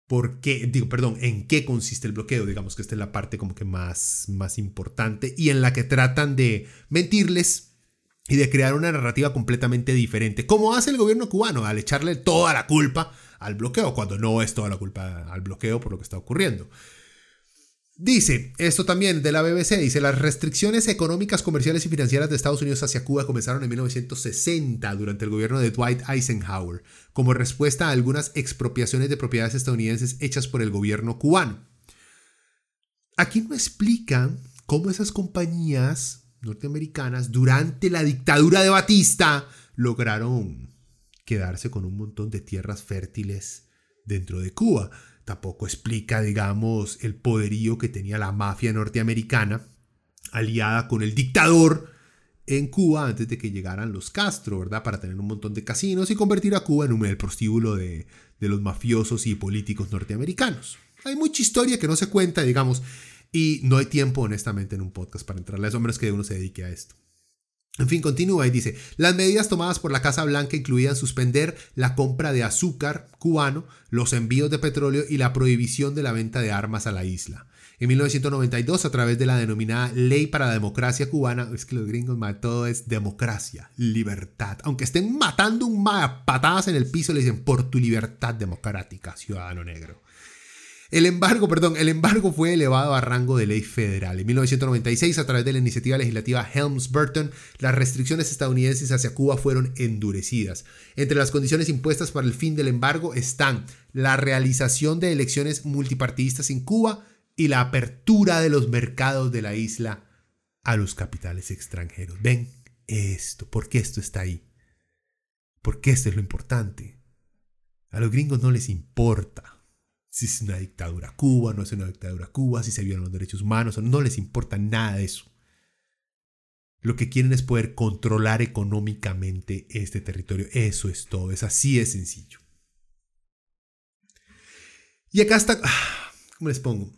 ¿en qué consiste el bloqueo? Digamos que esta es la parte como que más importante y en la que tratan de mentirles y de crear una narrativa completamente diferente, como hace el gobierno cubano al echarle toda la culpa al bloqueo, cuando no es toda la culpa al bloqueo por lo que está ocurriendo. Dice, esto también de la BBC, dice, las restricciones económicas, comerciales y financieras de Estados Unidos hacia Cuba comenzaron en 1960 durante el gobierno de Dwight Eisenhower como respuesta a algunas expropiaciones de propiedades estadounidenses hechas por el gobierno cubano. Aquí no explican cómo esas compañías norteamericanas durante la dictadura de Batista lograron quedarse con un montón de tierras fértiles dentro de Cuba. Tampoco explica, digamos, el poderío que tenía la mafia norteamericana aliada con el dictador en Cuba antes de que llegaran los Castro, ¿verdad? Para tener un montón de casinos y convertir a Cuba en un prostíbulo de los mafiosos y políticos norteamericanos. Hay mucha historia que no se cuenta, digamos, y no hay tiempo, honestamente, en un podcast para entrarle a eso, a menos que uno se dedique a esto. En fin, continúa y dice, las medidas tomadas por la Casa Blanca incluían suspender la compra de azúcar cubano, los envíos de petróleo y la prohibición de la venta de armas a la isla. En 1992, a través de la denominada Ley para la Democracia Cubana, es que los gringos, todo es democracia, libertad. Aunque estén matando un patadas en el piso, le dicen, por tu libertad democrática, ciudadano negro. El embargo fue elevado a rango de ley federal. En 1996, a través de la iniciativa legislativa Helms-Burton, las restricciones estadounidenses hacia Cuba fueron endurecidas. Entre las condiciones impuestas para el fin del embargo están la realización de elecciones multipartidistas en Cuba y la apertura de los mercados de la isla a los capitales extranjeros. Ven esto, ¿por qué esto está ahí? Porque esto es lo importante. A los gringos no les importa si es una dictadura Cuba, no es una dictadura Cuba, si se violan los derechos humanos, no les importa nada de eso. Lo que quieren es poder controlar económicamente este territorio. Eso es todo, es así de sencillo. Y acá está, ¿cómo les pongo?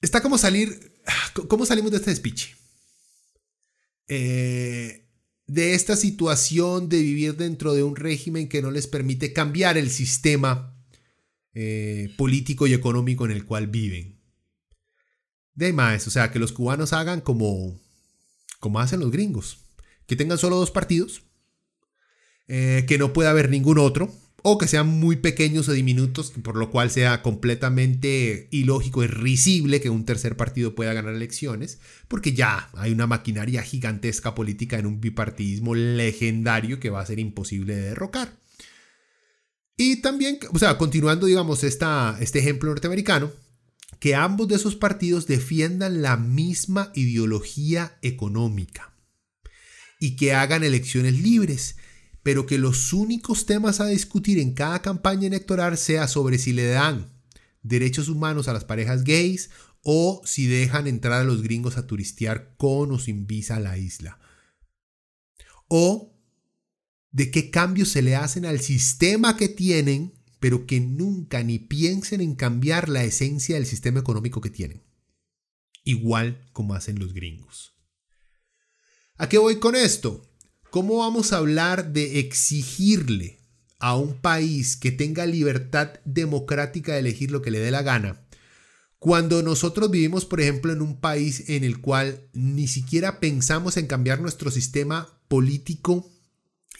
Está como salir, ¿cómo salimos de este despiche? De esta situación de vivir dentro de un régimen que no les permite cambiar el sistema político y económico en el cual viven. De más, o sea, que los cubanos hagan como hacen los gringos, que tengan solo dos partidos, que no pueda haber ningún otro, o que sean muy pequeños o diminutos, por lo cual sea completamente ilógico, irrisible que un tercer partido pueda ganar elecciones, porque ya hay una maquinaria gigantesca política en un bipartidismo legendario que va a ser imposible de derrocar. Y también, o sea, continuando, digamos, este ejemplo norteamericano, que ambos de esos partidos defiendan la misma ideología económica y que hagan elecciones libres, pero que los únicos temas a discutir en cada campaña electoral sea sobre si le dan derechos humanos a las parejas gays o si dejan entrar a los gringos a turistear con o sin visa a la isla. O de qué cambios se le hacen al sistema que tienen, pero que nunca ni piensen en cambiar la esencia del sistema económico que tienen. Igual como hacen los gringos. ¿A qué voy con esto? ¿Cómo vamos a hablar de exigirle a un país que tenga libertad democrática de elegir lo que le dé la gana cuando nosotros vivimos, por ejemplo, en un país en el cual ni siquiera pensamos en cambiar nuestro sistema político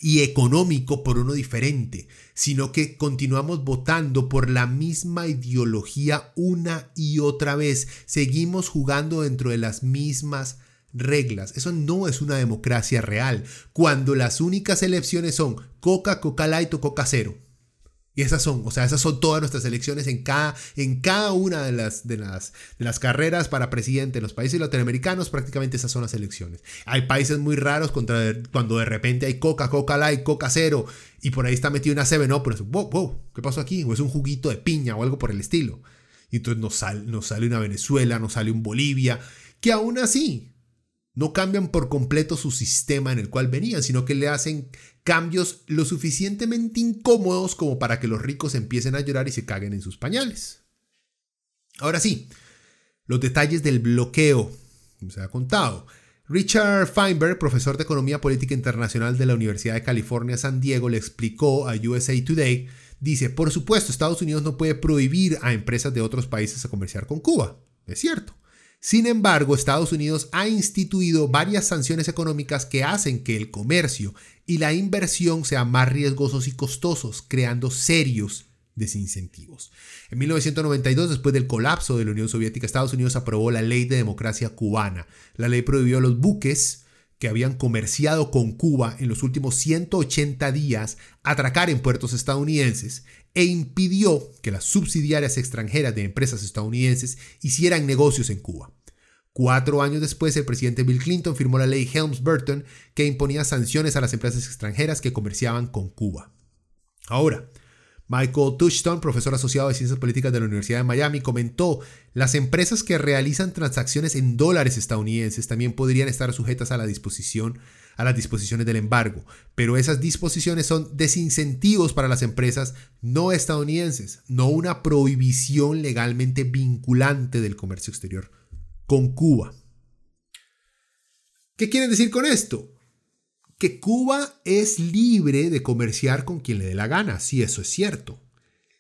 y económico por uno diferente, sino que continuamos votando por la misma ideología una y otra vez? Seguimos jugando dentro de las mismas reglas. Eso no es una democracia real. Cuando las únicas elecciones son Coca, Coca Light o Coca Cero. Y esas son todas nuestras elecciones en cada una de las carreras para presidente en los países latinoamericanos. Prácticamente esas son las elecciones. Hay países muy raros cuando de repente hay Coca, Coca Light, Coca Cero y por ahí está metido una 7 Up, pero es, wow, ¿qué pasó aquí? O es un juguito de piña o algo por el estilo. Y entonces nos sale una Venezuela, nos sale un Bolivia, que aún así no cambian por completo su sistema en el cual venían, sino que le hacen cambios lo suficientemente incómodos como para que los ricos empiecen a llorar y se caguen en sus pañales. Ahora sí, los detalles del bloqueo se ha contado. Richard Feinberg, profesor de Economía Política Internacional de la Universidad de California, San Diego, le explicó a USA Today, dice, por supuesto, Estados Unidos no puede prohibir a empresas de otros países a comerciar con Cuba. Es cierto. Sin embargo, Estados Unidos ha instituido varias sanciones económicas que hacen que el comercio y la inversión sean más riesgosos y costosos, creando serios desincentivos. En 1992, después del colapso de la Unión Soviética, Estados Unidos aprobó la Ley de Democracia Cubana. La ley prohibió a los buques que habían comerciado con Cuba en los últimos 180 días atracar en puertos estadounidenses e impidió que las subsidiarias extranjeras de empresas estadounidenses hicieran negocios en Cuba. 4 años después, el presidente Bill Clinton firmó la ley Helms-Burton, que imponía sanciones a las empresas extranjeras que comerciaban con Cuba. Ahora, Michael Touchstone, profesor asociado de Ciencias Políticas de la Universidad de Miami, comentó: las empresas que realizan transacciones en dólares estadounidenses también podrían estar sujetas a las disposiciones del embargo, pero esas disposiciones son desincentivos para las empresas no estadounidenses, no una prohibición legalmente vinculante del comercio exterior con Cuba. ¿Qué quieren decir con esto? Que Cuba es libre de comerciar con quien le dé la gana, sí, eso es cierto,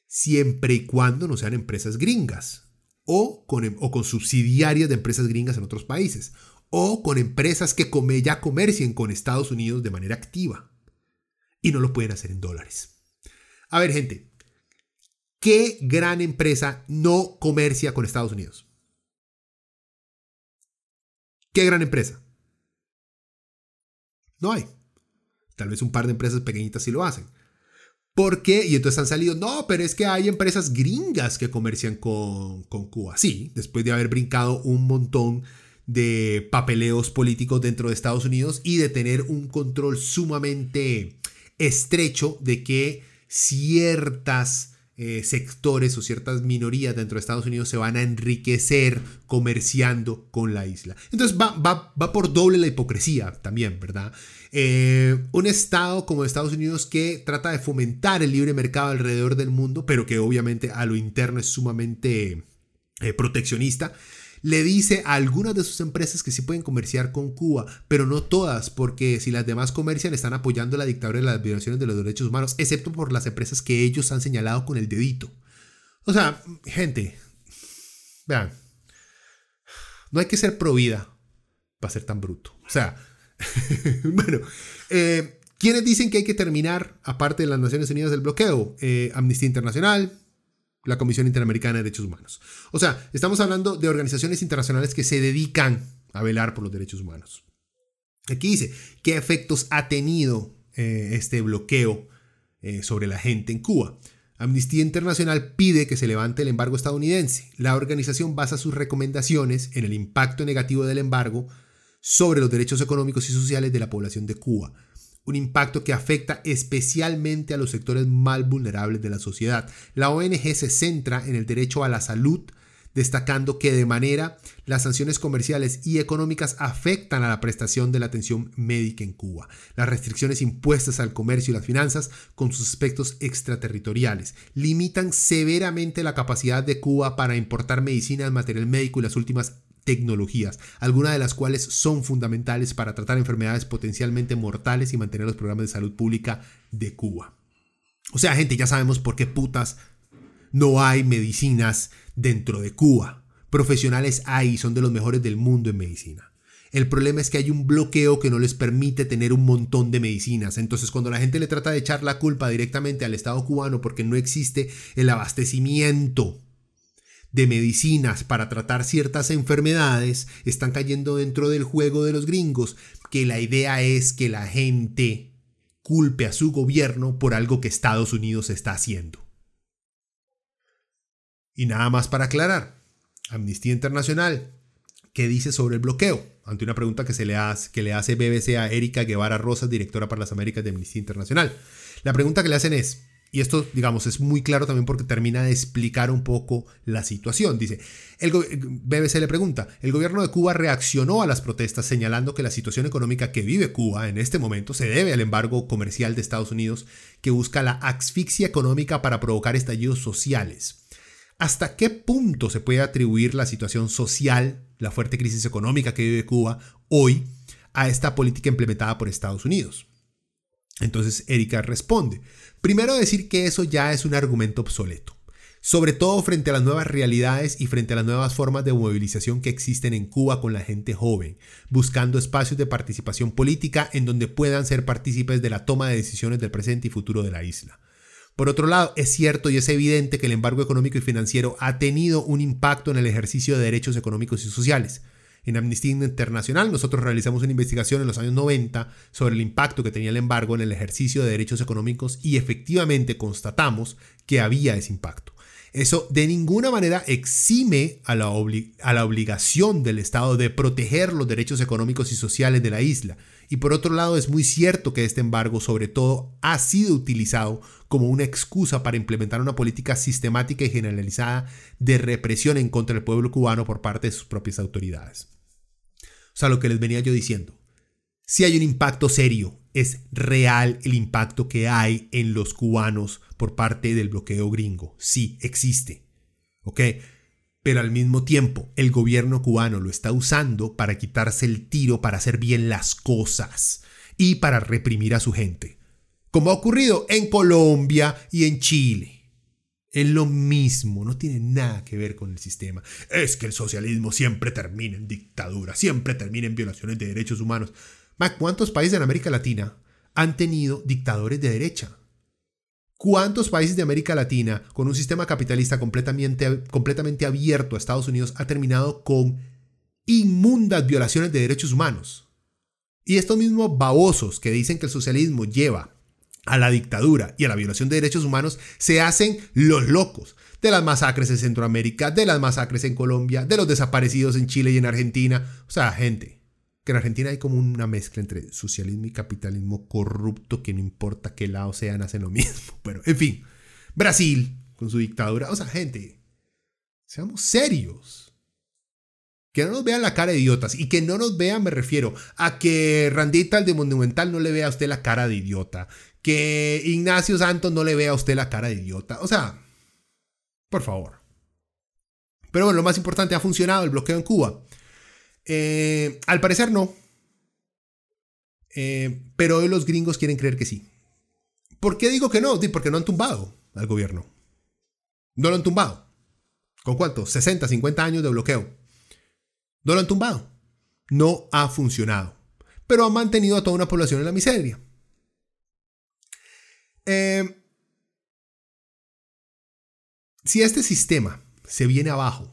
siempre y cuando no sean empresas gringas o con subsidiarias de empresas gringas en otros países o con empresas que ya comercien con Estados Unidos de manera activa, y no lo pueden hacer en dólares. A ver, gente, ¿qué gran empresa no comercia con Estados Unidos? ¿Qué gran empresa? No hay. Tal vez un par de empresas pequeñitas sí lo hacen. ¿Por qué? Y entonces han salido: no, pero es que hay empresas gringas que comercian con Cuba. Sí, después de haber brincado un montón de papeleos políticos dentro de Estados Unidos y de tener un control sumamente estrecho de que ciertas sectores o ciertas minorías dentro de Estados Unidos se van a enriquecer comerciando con la isla. Entonces va por doble la hipocresía también, ¿verdad? Un estado como Estados Unidos que trata de fomentar el libre mercado alrededor del mundo, pero que obviamente a lo interno es sumamente proteccionista, le dice a algunas de sus empresas que sí pueden comerciar con Cuba, pero no todas, porque si las demás comercian están apoyando la dictadura y las violaciones de los derechos humanos, excepto por las empresas que ellos han señalado con el dedito. O sea, gente, vean, no hay que ser pro vida para ser tan bruto. O sea, bueno, ¿quiénes dicen que hay que terminar, aparte de las Naciones Unidas, el bloqueo? Amnistía Internacional, la Comisión Interamericana de Derechos Humanos. O sea, estamos hablando de organizaciones internacionales que se dedican a velar por los derechos humanos. Aquí dice, ¿qué efectos ha tenido este bloqueo sobre la gente en Cuba? Amnistía Internacional pide que se levante el embargo estadounidense. La organización basa sus recomendaciones en el impacto negativo del embargo sobre los derechos económicos y sociales de la población de Cuba. Un impacto que afecta especialmente a los sectores más vulnerables de la sociedad. La ONG se centra en el derecho a la salud, destacando que de manera las sanciones comerciales y económicas afectan a la prestación de la atención médica en Cuba. Las restricciones impuestas al comercio y las finanzas, con sus aspectos extraterritoriales, limitan severamente la capacidad de Cuba para importar medicinas, material médico y las últimas tecnologías, algunas de las cuales son fundamentales para tratar enfermedades potencialmente mortales y mantener los programas de salud pública de Cuba. O sea, gente, ya sabemos por qué putas no hay medicinas dentro de Cuba. Profesionales hay, son de los mejores del mundo en medicina. El problema es que hay un bloqueo que no les permite tener un montón de medicinas. Entonces, cuando la gente le trata de echar la culpa directamente al Estado cubano porque no existe el abastecimiento de medicinas para tratar ciertas enfermedades, están cayendo dentro del juego de los gringos, que la idea es que la gente culpe a su gobierno por algo que Estados Unidos está haciendo. Y nada más para aclarar, Amnistía Internacional, ¿qué dice sobre el bloqueo? Ante una pregunta que le hace BBC a Erika Guevara Rosas, directora para las Américas de Amnistía Internacional. La pregunta que le hacen es, y esto, digamos, es muy claro también porque termina de explicar un poco la situación. Dice, BBC le pregunta, el gobierno de Cuba reaccionó a las protestas señalando que la situación económica que vive Cuba en este momento se debe al embargo comercial de Estados Unidos que busca la asfixia económica para provocar estallidos sociales. ¿Hasta qué punto se puede atribuir la situación social, la fuerte crisis económica que vive Cuba hoy, a esta política implementada por Estados Unidos? Entonces Erika responde, primero decir que eso ya es un argumento obsoleto, sobre todo frente a las nuevas realidades y frente a las nuevas formas de movilización que existen en Cuba con la gente joven, buscando espacios de participación política en donde puedan ser partícipes de la toma de decisiones del presente y futuro de la isla. Por otro lado, es cierto y es evidente que el embargo económico y financiero ha tenido un impacto en el ejercicio de derechos económicos y sociales. En Amnistía Internacional nosotros realizamos una investigación en los años 90 sobre el impacto que tenía el embargo en el ejercicio de derechos económicos y efectivamente constatamos que había ese impacto. Eso de ninguna manera exime a la obligación del Estado de proteger los derechos económicos y sociales de la isla. Y por otro lado, es muy cierto que este embargo, sobre todo, ha sido utilizado como una excusa para implementar una política sistemática y generalizada de represión en contra del pueblo cubano por parte de sus propias autoridades. O sea, lo que les venía yo diciendo. Si hay un impacto serio, es real el impacto que hay en los cubanos por parte del bloqueo gringo. Sí, existe. ¿Ok? Pero al mismo tiempo, el gobierno cubano lo está usando para quitarse el tiro, para hacer bien las cosas y para reprimir a su gente. Como ha ocurrido en Colombia y en Chile. Es lo mismo, no tiene nada que ver con el sistema. Es que el socialismo siempre termina en dictadura, siempre termina en violaciones de derechos humanos. Mac, ¿cuántos países en América Latina han tenido dictadores de derecha? ¿Cuántos países de América Latina con un sistema capitalista completamente abierto a Estados Unidos ha terminado con inmundas violaciones de derechos humanos? Y estos mismos babosos que dicen que el socialismo lleva a la dictadura y a la violación de derechos humanos se hacen los locos de las masacres en Centroamérica, de las masacres en Colombia, de los desaparecidos en Chile y en Argentina. O sea, gente... que en Argentina hay como una mezcla entre socialismo y capitalismo corrupto que no importa qué lado sean, hacen lo mismo. Bueno, en fin, Brasil con su dictadura. O sea, gente, seamos serios. Que no nos vean la cara de idiotas. Y que no nos vean, me refiero a que Randita, el de Monumental, no le vea a usted la cara de idiota. Que Ignacio Santos no le vea a usted la cara de idiota. O sea, por favor. Pero bueno, lo más importante, ¿ha funcionado el bloqueo en Cuba? Al parecer no, pero hoy los gringos quieren creer que sí. ¿Por qué digo que no? Porque no han tumbado al gobierno. No lo han tumbado. ¿Con cuánto? 60, 50 años de bloqueo. No lo han tumbado. No ha funcionado. Pero han mantenido a toda una población en la miseria. Si este sistema se viene abajo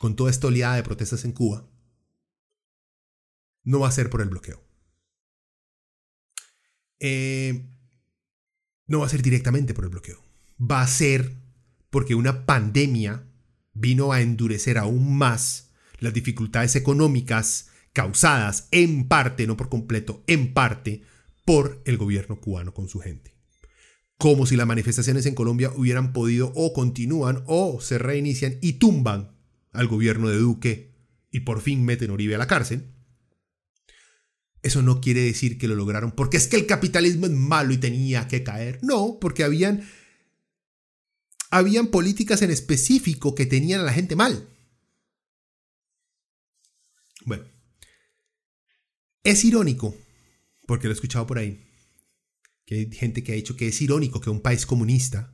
con toda esta oleada de protestas en Cuba, no va a ser por el bloqueo. No va a ser directamente por el bloqueo. Va a ser porque una pandemia vino a endurecer aún más las dificultades económicas causadas en parte, no por completo, en parte, por el gobierno cubano con su gente. Como si las manifestaciones en Colombia hubieran podido o continúan o se reinician y tumban al gobierno de Duque y por fin meten a Uribe a la cárcel. Eso no quiere decir que lo lograron porque es que el capitalismo es malo y tenía que caer. No, porque habían políticas en específico que tenían a la gente mal. Bueno, es irónico, porque lo he escuchado por ahí, que hay gente que ha dicho que es irónico que un país comunista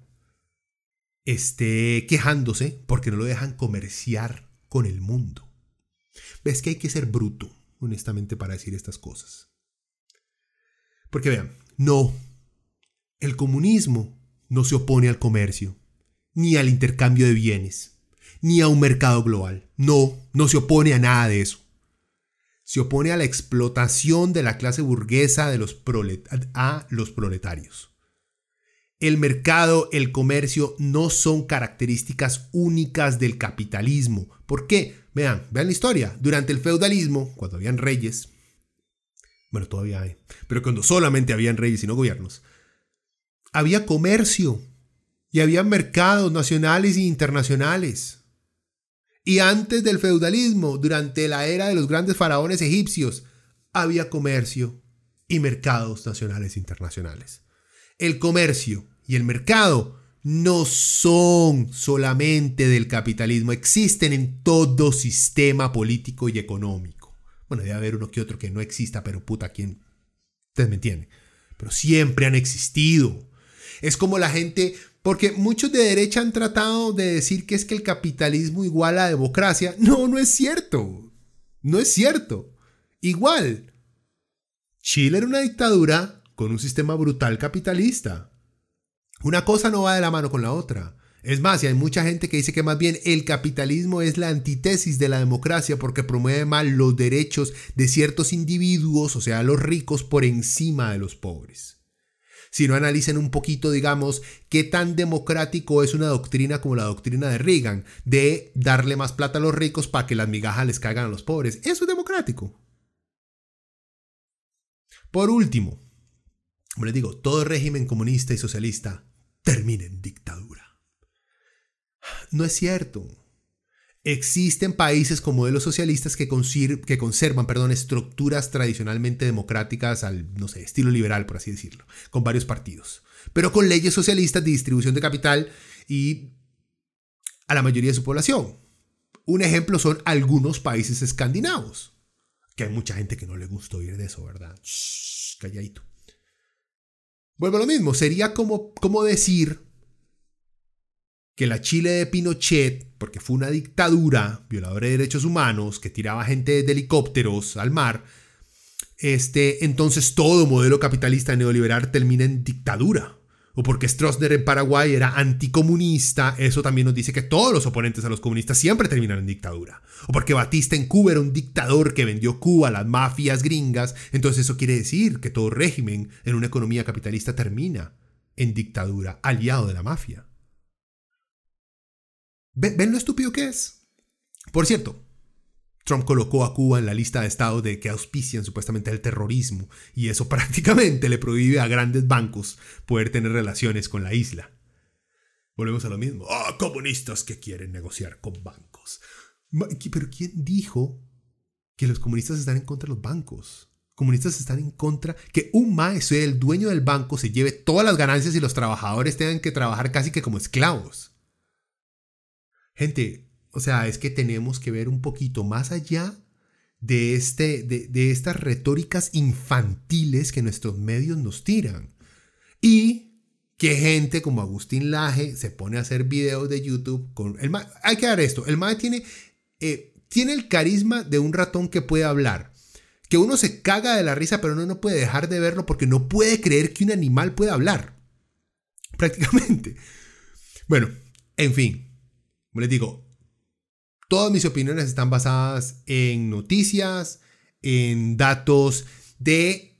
esté quejándose porque no lo dejan comerciar con el mundo. Ves que hay que ser bruto, honestamente, para decir estas cosas. Porque vean, no, el comunismo no se opone al comercio, ni al intercambio de bienes, ni a un mercado global. No, no se opone a nada de eso. Se opone a la explotación de la clase burguesa a los proletarios. El mercado, el comercio no son características únicas del capitalismo. ¿Por qué? Vean la historia. Durante el feudalismo, cuando habían reyes, bueno, todavía hay, pero cuando solamente habían reyes y no gobiernos, había comercio y había mercados nacionales e internacionales. Y antes del feudalismo, durante la era de los grandes faraones egipcios, había comercio y mercados nacionales e internacionales. El comercio y el mercado no son solamente del capitalismo, existen en todo sistema político y económico. Bueno, debe haber uno que otro que no exista, pero puta, ¿quién? Ustedes me entienden. Pero siempre han existido. Es como la gente, porque muchos de derecha han tratado de decir que es que el capitalismo iguala a la democracia. No, no es cierto. No es cierto. Igual, Chile era una dictadura con un sistema brutal capitalista. Una cosa no va de la mano con la otra. Es más, y hay mucha gente que dice que más bien el capitalismo es la antítesis de la democracia porque promueve mal los derechos de ciertos individuos, o sea, los ricos, por encima de los pobres. Si no, analicen un poquito, digamos, qué tan democrático es una doctrina como la doctrina de Reagan, de darle más plata a los ricos para que las migajas les caigan a los pobres. Eso es democrático. Por último, como les digo, todo régimen comunista y socialista termina en dictadura. No es cierto. Existen países con modelos socialistas que conservan, estructuras tradicionalmente democráticas al, estilo liberal, por así decirlo, con varios partidos, pero con leyes socialistas de distribución de capital y a la mayoría de su población. Un ejemplo son algunos países escandinavos, que hay mucha gente que no le gusta oír de eso, ¿verdad? Shh, calladito. Vuelvo a lo mismo, sería como decir que la Chile de Pinochet, porque fue una dictadura violadora de derechos humanos que tiraba gente de helicópteros al mar, entonces todo modelo capitalista neoliberal termina en dictadura. O porque Stroessner en Paraguay era anticomunista, eso también nos dice que todos los oponentes a los comunistas siempre terminan en dictadura. O porque Batista en Cuba era un dictador que vendió Cuba a las mafias gringas, entonces eso quiere decir que todo régimen en una economía capitalista termina en dictadura, aliado de la mafia. ¿Ven lo estúpido que es? Por cierto, Trump colocó a Cuba en la lista de estados de que auspician supuestamente el terrorismo y eso prácticamente le prohíbe a grandes bancos poder tener relaciones con la isla. Volvemos a lo mismo. ¡Ah, comunistas que quieren negociar con bancos! ¿Pero quién dijo que los comunistas están en contra de los bancos? Comunistas están en contra que un MAE, el dueño del banco, se lleve todas las ganancias y los trabajadores tengan que trabajar casi que como esclavos. Gente, es que tenemos que ver un poquito más allá de estas retóricas infantiles que nuestros medios nos tiran. Y que gente como Agustín Laje se pone a hacer videos de YouTube con el MAE. Hay que dar esto. El MAE tiene el carisma de un ratón que puede hablar. Que uno se caga de la risa, pero uno no puede dejar de verlo porque no puede creer que un animal pueda hablar. Prácticamente. Bueno, en fin. Como les digo, todas mis opiniones están basadas en noticias, en datos de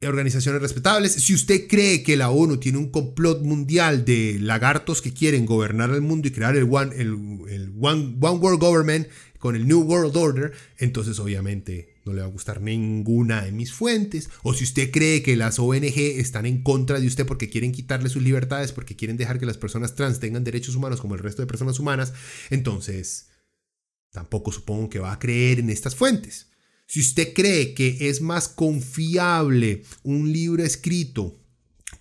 organizaciones respetables. Si usted cree que la ONU tiene un complot mundial de lagartos que quieren gobernar el mundo y crear el One World Government con el New World Order, entonces obviamente no le va a gustar ninguna de mis fuentes. O si usted cree que las ONG están en contra de usted porque quieren quitarle sus libertades, porque quieren dejar que las personas trans tengan derechos humanos como el resto de personas humanas, entonces tampoco supongo que va a creer en estas fuentes. Si usted cree que es más confiable un libro escrito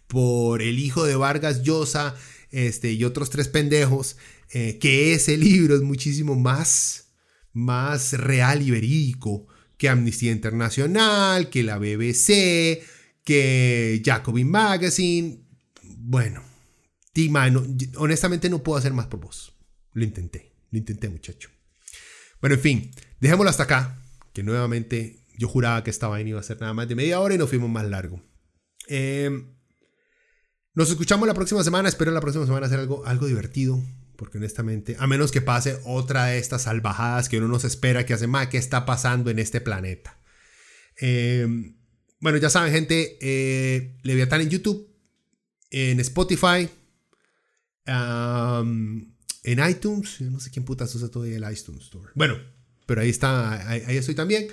por el hijo de Vargas Llosa y otros tres pendejos, que ese libro es muchísimo más real y verídico que Amnistía Internacional, que la BBC, que Jacobin Magazine. Bueno, Tima, honestamente no puedo hacer más por vos. Lo intenté, muchacho. Bueno, en fin, dejémoslo hasta acá, que nuevamente yo juraba que esta vaina iba a ser nada más de media hora y nos fuimos más largo. Nos escuchamos la próxima semana. Espero la próxima semana hacer algo divertido. Porque honestamente, a menos que pase otra de estas salvajadas que uno no se espera que hace más, ¿qué está pasando en este planeta? Bueno, ya saben, gente, Leviatán en YouTube, en Spotify, en iTunes. Yo no sé quién putas usa todavía el iTunes Store. Bueno, pero ahí está, ahí estoy también.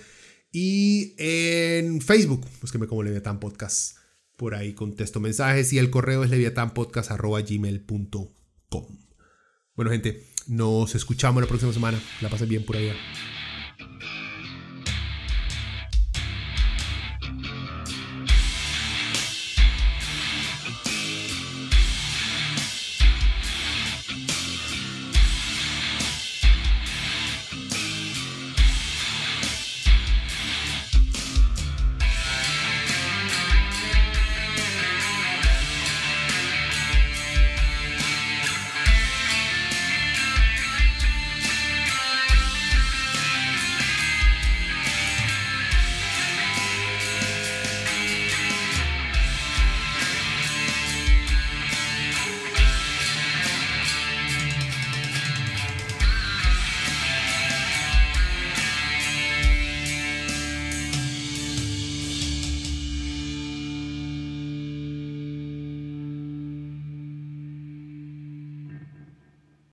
Y en Facebook, búsquenme como Leviatán Podcast. Por ahí contesto mensajes y el correo es leviatanpodcast@gmail.com. Bueno, gente, nos escuchamos la próxima semana. La pasen bien por allá.